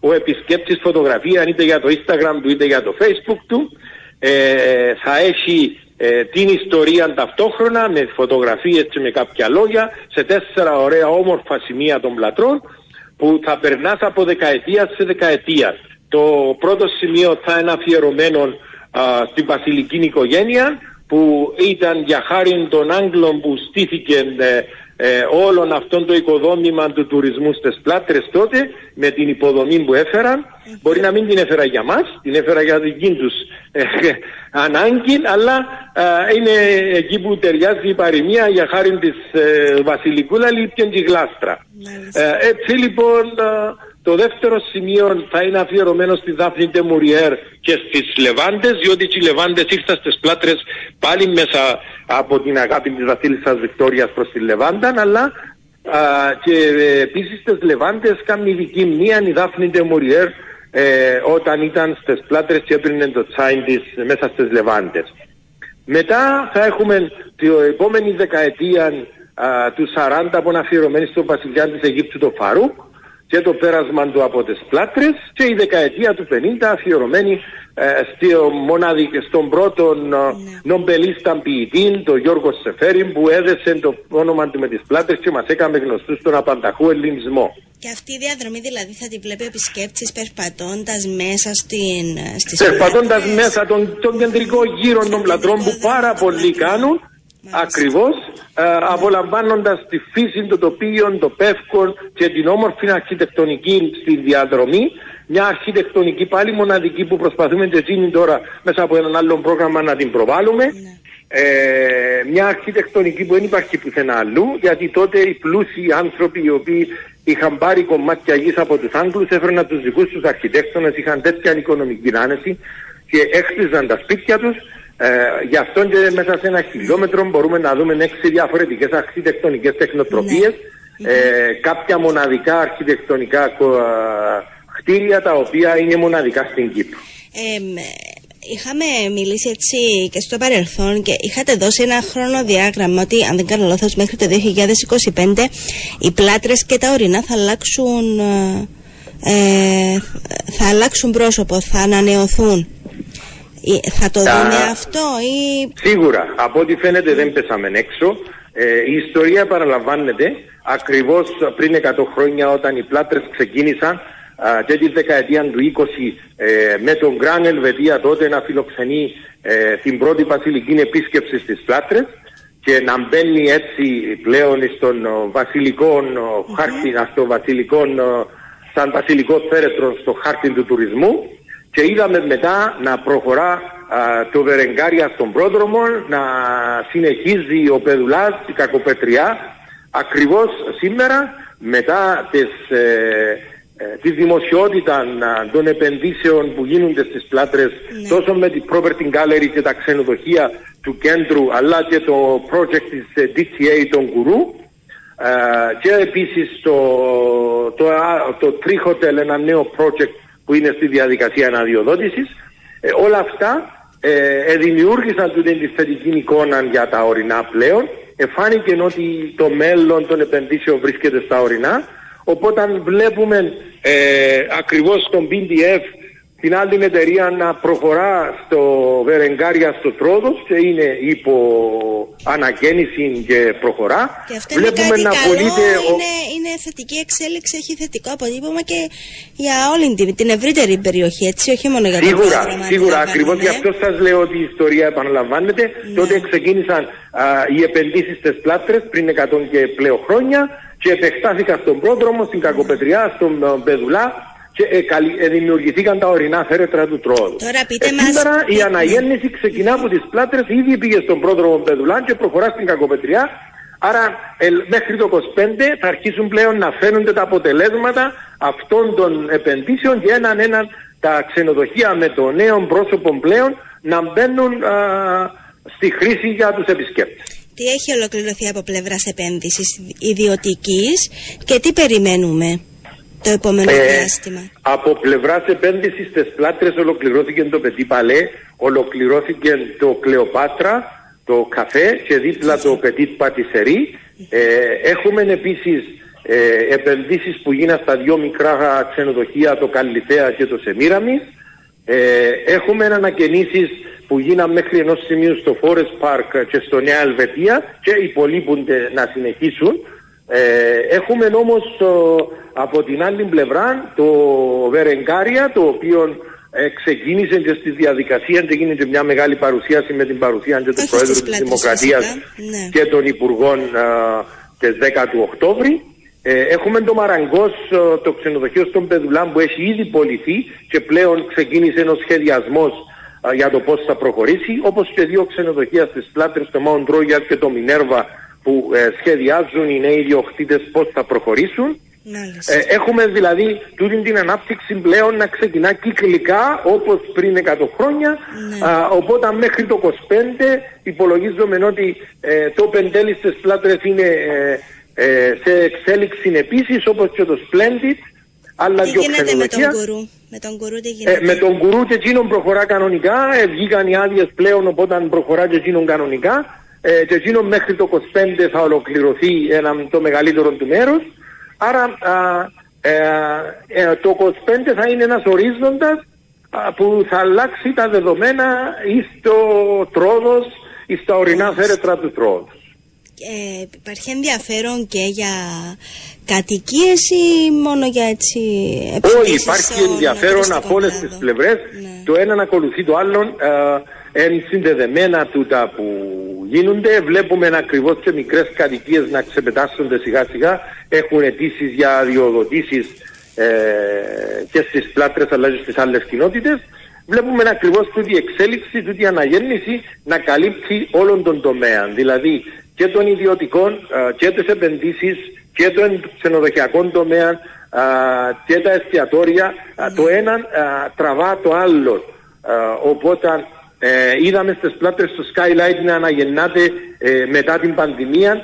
ο επισκέπτης φωτογραφία είτε για το Instagram του είτε για το Facebook του. Θα έχει την ιστορία ταυτόχρονα με φωτογραφίες και με κάποια λόγια σε τέσσερα ωραία όμορφα σημεία των Πλατρών που θα περνάς από δεκαετία σε δεκαετία. Το πρώτο σημείο θα είναι αφιερωμένο στην βασιλική οικογένεια, που ήταν για χάριν των Άγγλων που στήθηκε όλον αυτόν το οικοδόμημα του τουρισμού στις Πλάτρες τότε, με την υποδομή που έφεραν. Μπορεί να μην την έφερα για μας, την έφερα για δική τους ανάγκη, αλλά είναι εκεί που ταιριάζει η παροιμία για χάρη της Βασιλικούλα λείπτεν τη γλάστρα. Έτσι λοιπόν το δεύτερο σημείο θα είναι αφιερωμένο στη Δάφνη Ντε Μουριέρ και στις Λεβάντες, διότι οι Λεβάντες ήρθαν στις πλάτρες πάλι μέσα από την αγάπη της Βασίλισσας Βικτόριας προς τη Λεβάντα, αλλά και επίσης στις Λεβάντες κάνει ειδική μνήμα η Δάφνη Ντε Μουριέρ όταν ήταν στις πλάτρες και έπαιρνε το τσάιν της μέσα στις Λεβάντες. Μετά θα έχουμε την επόμενη δεκαετία του 40 που είναι αφιερωμένη στον βασιλιά της Αιγύπτου το Φαρούκ και το πέρασμα του από τις πλάτρες, και η δεκαετία του 50 αφιερωμένη στον πρώτο νομπελίστα ποιητή, τον Γιώργο Σεφέρη, που έδεσε το όνομα του με τις πλάτρες και μας έκαμε γνωστούς στον απανταχού ελληνισμό. Και αυτή η διαδρομή δηλαδή θα τη βλέπει ο επισκέπτης περπατώντας μέσα στις πλάτρες. Περπατώντας μέσα τον κεντρικό γύρο των πλατρών που πάρα πολλοί κάνουν. Ακριβώς, απολαμβάνοντας τη φύση, το τοπίο, το πεύκο και την όμορφη αρχιτεκτονική στη διαδρομή. Μια αρχιτεκτονική πάλι μοναδική που προσπαθούμε και εκείνη τώρα μέσα από έναν άλλο πρόγραμμα να την προβάλλουμε. Ναι. Μια αρχιτεκτονική που δεν υπάρχει πουθενά αλλού, γιατί τότε οι πλούσιοι άνθρωποι οι οποίοι είχαν πάρει κομμάτια γης από τους Άγγλους έφεραν τους δικούς τους αρχιτέκτονες, είχαν τέτοια οικονομική άνεση και έκτιζαν τα σπίτια τους. Γι' αυτό και μέσα σε ένα χιλιόμετρο μπορούμε να δούμε 6 διαφορετικές αρχιτεκτονικές τεχνοτροπίες, κάποια μοναδικά αρχιτεκτονικά κτίρια τα οποία είναι μοναδικά στην Κύπρο. Είχαμε μιλήσει έτσι και στο παρελθόν και είχατε δώσει ένα χρονοδιάγραμμα ότι, αν δεν κάνω λάθος, μέχρι το 2025 οι πλάτρες και τα ορεινά θα αλλάξουν, θα αλλάξουν πρόσωπο, θα ανανεωθούν. Θα το δούμε αυτό ή... Σίγουρα, από ό,τι φαίνεται δεν πέσαμε έξω. Η ιστορία παραλαμβάνεται. Ακριβώς πριν 100 χρόνια όταν οι πλάτρες ξεκίνησαν και τη δεκαετία του 20 με τον Γκραν Ελβετία τότε να φιλοξενεί την πρώτη βασιλική επίσκεψη στις πλάτρες και να μπαίνει έτσι πλέον στον βασιλικό χάρτη, στο βασιλικό, σαν βασιλικό θέρετρο στο χάρτη του τουρισμού. Και είδαμε μετά να προχωρά το Βερενγκάρια στον πρόδρομο, να συνεχίζει ο Πεδουλάς, η Κακοπετριά. Ακριβώς σήμερα, μετά τη δημοσιότητα των επενδύσεων που γίνονται στις πλάτρες, τόσο με την Property Gallery και τα ξενοδοχεία του κέντρου, αλλά και το project της DTA των Κουρού, και επίσης το Trihotel, ένα νέο project που είναι στη διαδικασία αναδιοδότησης, όλα αυτά δημιούργησαν την θετική εικόνα για τα ορεινά πλέον. Εφάνηκε ότι το μέλλον των επενδύσεων βρίσκεται στα ορεινά, οπότε βλέπουμε ακριβώς τον BDF, την άλλη εταιρεία, να προχωρά στο Βερενγκάρια, στο Τρόδος, και είναι υπό ανακαίνιση και προχωρά. Και αυτό βλέπουμε είναι κάτι να καλό, είναι θετική εξέλιξη, έχει θετικό αποτύπωμα και για όλη την ευρύτερη περιοχή, έτσι, όχι μόνο για την Κύπρο. Σίγουρα, ακριβώς γι' αυτό σας λέω ότι η ιστορία επαναλαμβάνεται. Τότε ξεκίνησαν οι επενδύσεις στις πλάτρες πριν 100 και πλέον χρόνια και επεκτάθηκαν στον πρόδρομο, στην Κακοπετριά, στον Πεδουλά. Και δημιουργηθήκαν τα ορεινά θέρετρα του Τρόδου. Σήμερα η αναγέννηση ξεκινά από τις πλάτρες, ήδη πήγε στον πρόδρομο Πεδουλάν και προχωρά στην Κακοπετριά. Άρα μέχρι το 25 θα αρχίσουν πλέον να φαίνονται τα αποτελέσματα αυτών των επενδύσεων και έναν τα ξενοδοχεία με το νέο πρόσωπο πλέον να μπαίνουν στη χρήση για τους επισκέπτες. Τι έχει ολοκληρωθεί από πλευράς επένδυσης ιδιωτικής και τι περιμένουμε το επόμενο διάστημα? Από πλευράς επένδυσης στις πλάτρες ολοκληρώθηκε το Πετί Παλέ, ολοκληρώθηκε το Κλεοπάτρα, το καφέ, και δίπλα το Πετί Πατισερί. Έχουμε επίσης επενδύσεις που γίναν στα δύο μικρά ξενοδοχεία, το Καλλιθέα και το Σεμίραμις. Έχουμε ανακαινήσεις που γίναν μέχρι ενός σημείου στο Forest Park και στο Νέα Ελβετία και υπολείπονται να συνεχίσουν. Έχουμε όμως από την άλλη πλευρά το Βερενγκάρια, το οποίο ξεκίνησε και στη διαδικασία και γίνεται μια μεγάλη παρουσίαση με την παρουσία και του Προέδρου της Δημοκρατίας και των Υπουργών της 10 του Οκτώβρη. Έχουμε το Μαραγκός, το ξενοδοχείο στον Πεδουλάν, που έχει ήδη πωληθεί και πλέον ξεκίνησε ένας σχεδιασμός για το πώς θα προχωρήσει, όπως και δύο ξενοδοχεία στις Πλάτρες, το Mount Royal και το Minerva, που σχεδιάζουν οι νέοι ιδιοκτήτες πώς θα προχωρήσουν. Έχουμε δηλαδή τούτη την ανάπτυξη πλέον να ξεκινά κυκλικά όπως πριν 100 χρόνια. Οπότε μέχρι το 25 υπολογίζομαι ότι το Πεντέλη στις Πλάτρες είναι σε εξέλιξη επίσης, όπως και το Splendid. Αλλά τι γίνεται με τον Γκουρού? Με τον Γκουρού και εκείνον προχωρά κανονικά. Βγήκαν οι άδειες πλέον, οπότε προχωρά και εκείνον κανονικά. Και εκείνον μέχρι το 25 θα ολοκληρωθεί το μεγαλύτερο του μέρος. Άρα το 25 θα είναι ένας ορίζοντας που θα αλλάξει τα δεδομένα ή στο Τρόδος ή στα ορεινά θέρετρα του Τρόδους. Υπάρχει ενδιαφέρον και για κατοικίες ή μόνο για έτσι επενδύσεις? Όχι, υπάρχει ενδιαφέρον από όλες τις πλευρές. Το έναν ακολουθεί το άλλον. Είναι συνδεδεμένα τούτα που γίνονται. Βλέπουμε ακριβώς και μικρές κατοικίες να ξεπετάσσονται σιγά σιγά. Έχουν αιτήσει για αδειοδοτήσεις και στις Πλάτρες αλλά και στις άλλες κοινότητες. Βλέπουμε ακριβώς τούτη εξέλιξη, τούτη αναγέννηση να καλύπτει όλον τον τομέα. Δηλαδή και των ιδιωτικών και τις επενδύσεις και των ξενοδοχειακών τομέων και τα εστιατόρια. Το ένα τραβά το άλλο. Οπότε είδαμε στις Πλάτρες στο Skylight να αναγεννάται μετά την πανδημία.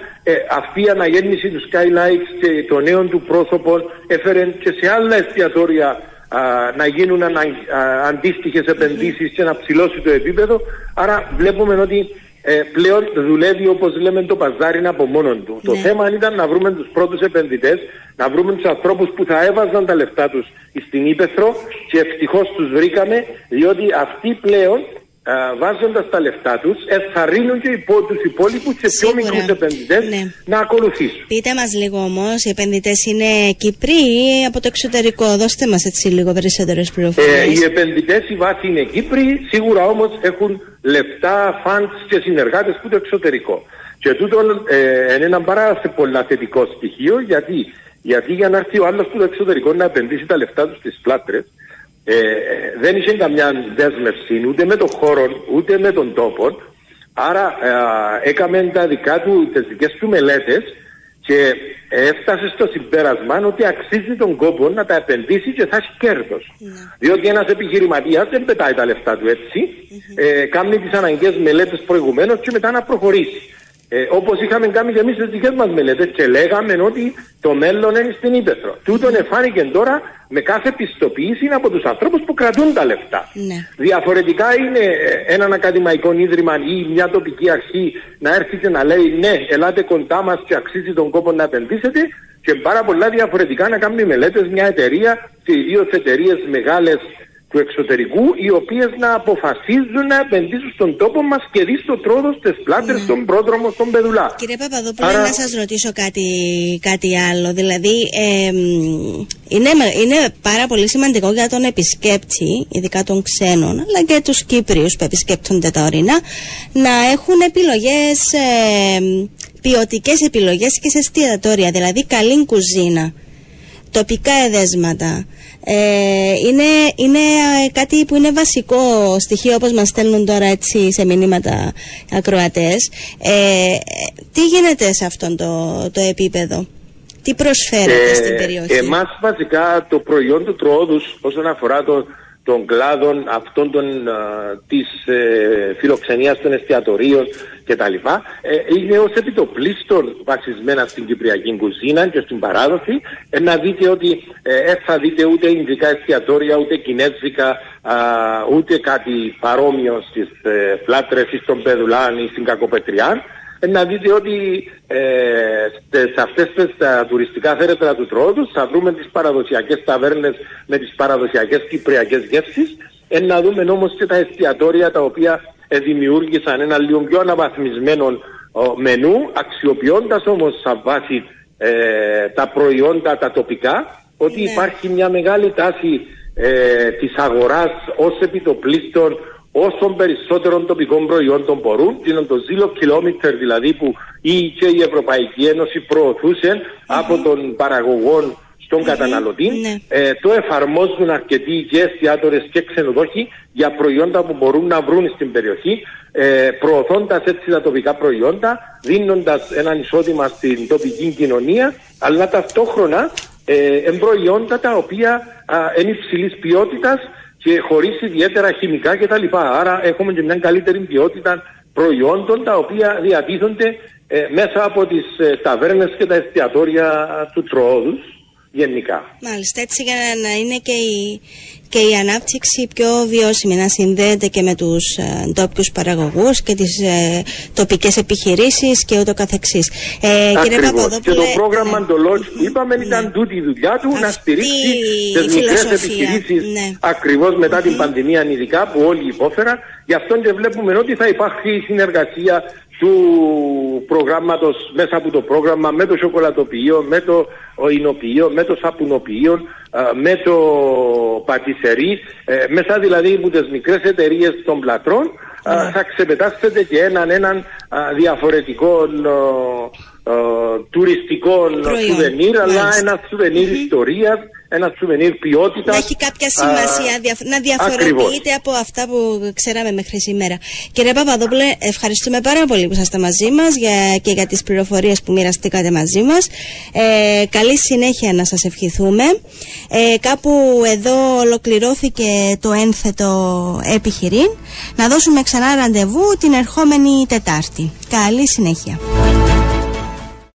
Αυτή η αναγέννηση του Skylight και των νέων του πρόσωπων έφερε και σε άλλα εστιατόρια να γίνουν αντίστοιχες επενδύσεις και να ψηλώσει το επίπεδο. Άρα βλέπουμε ότι πλέον δουλεύει, όπως λέμε, το παζάρι από μόνον του. Το θέμα ήταν να βρούμε τους πρώτους επενδυτές, να βρούμε τους ανθρώπους που θα έβαζαν τα λεφτά τους στην Ήπεθρο, και ευτυχώς τους βρήκαμε, διότι αυτοί πλέον βάζοντας τα λεφτά τους ενθαρρύνουν και τους υπόλοιπους και πιο μικρούς επενδυτές να ακολουθήσουν. Πείτε μας λίγο όμως, οι επενδυτές είναι Κύπροι ή από το εξωτερικό? Δώστε μας έτσι λίγο περισσότερες πληροφορίες. Οι επενδυτές, οι βάση είναι Κύπροι, σίγουρα όμως έχουν λεφτά, funds και συνεργάτες που το εξωτερικό. Και τούτο είναι ένα πάρα πολύ θετικό στοιχείο, γιατί για να έρθει ο άλλος που το εξωτερικό να επενδύσει τα λεφτά του στις Πλάτρες, δεν είχε καμιά δέσμευση ούτε με τον χώρο ούτε με τον τόπο. Άρα έκαμε τα δικά του, τις δικές του μελέτες, και έφτασε στο συμπέρασμα ότι αξίζει τον κόπο να τα επενδύσει και θα έχει κέρδος. Διότι ένας επιχειρηματίας δεν πετάει τα λεφτά του έτσι. Κάνει τις αναγκαίες μελέτες προηγουμένως και μετά να προχωρήσει. Όπως είχαμε κάνει και εμείς τις δικές μας μελέτες και λέγαμε ότι το μέλλον είναι στην Ήπεθρο. Τούτον εφάνηκε τώρα με κάθε πιστοποίηση από τους ανθρώπους που κρατούν τα λεφτά. Διαφορετικά είναι έναν ακαδημαϊκό ίδρυμα ή μια τοπική αρχή να έρθει και να λέει ναι, ελάτε κοντά μας και αξίζει τον κόπο να επενδύσετε, και πάρα πολλά διαφορετικά να κάνουμε μελέτες μια εταιρεία και ιδίως εταιρείες μεγάλες του εξωτερικού, οι οποίες να αποφασίζουν να επενδύσουν στον τόπο μας και δει στο Τρόδο, στις Πλάτρες, στον Πρόδρομο, στον Πεδουλά. Κύριε Παπαδόπουλο, να σας ρωτήσω κάτι άλλο. Δηλαδή, είναι πάρα πολύ σημαντικό για τον επισκέπτη, ειδικά των ξένων, αλλά και τους Κύπριους που επισκέπτονται τα ορεινά, να έχουν επιλογές, ποιοτικές επιλογές και σε εστιατόρια, δηλαδή καλή κουζίνα, τοπικά εδέσματα. Είναι κάτι που είναι βασικό στοιχείο, όπως μας στέλνουν τώρα έτσι σε μηνύματα ακροατές. Τι γίνεται σε αυτό το επίπεδο? Τι προσφέρεται στην περιοχή? Εμάς βασικά το προϊόν του Τρόδους όσον αφορά τον κλάδο αυτών της φιλοξενίας των εστιατορίων κτλ. Είναι ως επιτοπλίστων βασισμένα στην κυπριακή κουζίνα και στην παράδοση. Να δείτε ότι θα δείτε ούτε ινδικά εστιατόρια, ούτε κινέζικα, ούτε κάτι παρόμοιο στις Πλάτρες ή στον Πεδουλάν ή στην Κακοπετριάν. Να δείτε ότι σε αυτές τα τουριστικά θέρετρα του Τρόδους θα βρούμε τις παραδοσιακές ταβέρνες με τις παραδοσιακές κυπριακές γεύσεις. Να δούμε όμως και τα εστιατόρια τα οποία δημιούργησαν ένα λίγο πιο αναβαθμισμένο μενού, αξιοποιώντας όμως σαν βάση τα προϊόντα τα τοπικά, ότι υπάρχει μια μεγάλη τάση της αγοράς ως επιτοπλίστων όσων περισσότερων τοπικών προϊόντων μπορούν, είναι το zero kilometer δηλαδή που και η Ευρωπαϊκή Ένωση προωθούσε από τον παραγωγό στον καταναλωτή. Το εφαρμόζουν αρκετοί και εστιατόρες και ξενοδόχοι για προϊόντα που μπορούν να βρουν στην περιοχή, προωθώντας έτσι τα τοπικά προϊόντα, δίνοντας έναν εισόδημα στην τοπική κοινωνία, αλλά ταυτόχρονα προϊόντα τα οποία είναι υψηλής ποιότητας και χωρίς ιδιαίτερα χημικά κτλ. Άρα έχουμε και μια καλύτερη ποιότητα προϊόντων τα οποία διατίθονται μέσα από τις ταβέρνες και τα εστιατόρια του Τρόδους γενικά. Μάλιστα, έτσι για να είναι και η ανάπτυξη πιο βιώσιμη, να συνδέεται και με τους ντόπιους παραγωγούς και τις τοπικές επιχειρήσεις και ούτω καθεξής. Κύριε Παπαδόπουλε, και το πρόγραμμα το Lodge που είπαμε ήταν τούτη η δουλειά του, να στηρίξει τις μικρές επιχειρήσεις ακριβώς μετά την πανδημία, ειδικά που όλοι υπόφεραν. Γι' αυτό και βλέπουμε ότι θα υπάρχει συνεργασία του προγράμματος, μέσα από το πρόγραμμα, με το σοκολατοποιείο, με το οινοποιείο, με το σαπουνοποιείο, με το πατησερί, μέσα δηλαδή από τις μικρές εταιρείες των πλατρών, θα ξεπετάσσεται και έναν διαφορετικό τουριστικό σουβενίρ, αλλά ένα σουβενίρ ιστορίας, ένα σουβενίρ ποιότητας. Να έχει κάποια σημασία, να διαφοροποιείται από αυτά που ξέραμε μέχρι σήμερα. Κύριε Παπαδόπουλε, ευχαριστούμε πάρα πολύ που είσαστε μαζί μας και για τις πληροφορίες που μοιραστήκατε μαζί μας. Καλή συνέχεια να σας ευχηθούμε. Κάπου εδώ ολοκληρώθηκε το ένθετο επιχειρήν. Να δώσουμε ξανά ραντεβού την ερχόμενη Τετάρτη. Καλή συνέχεια.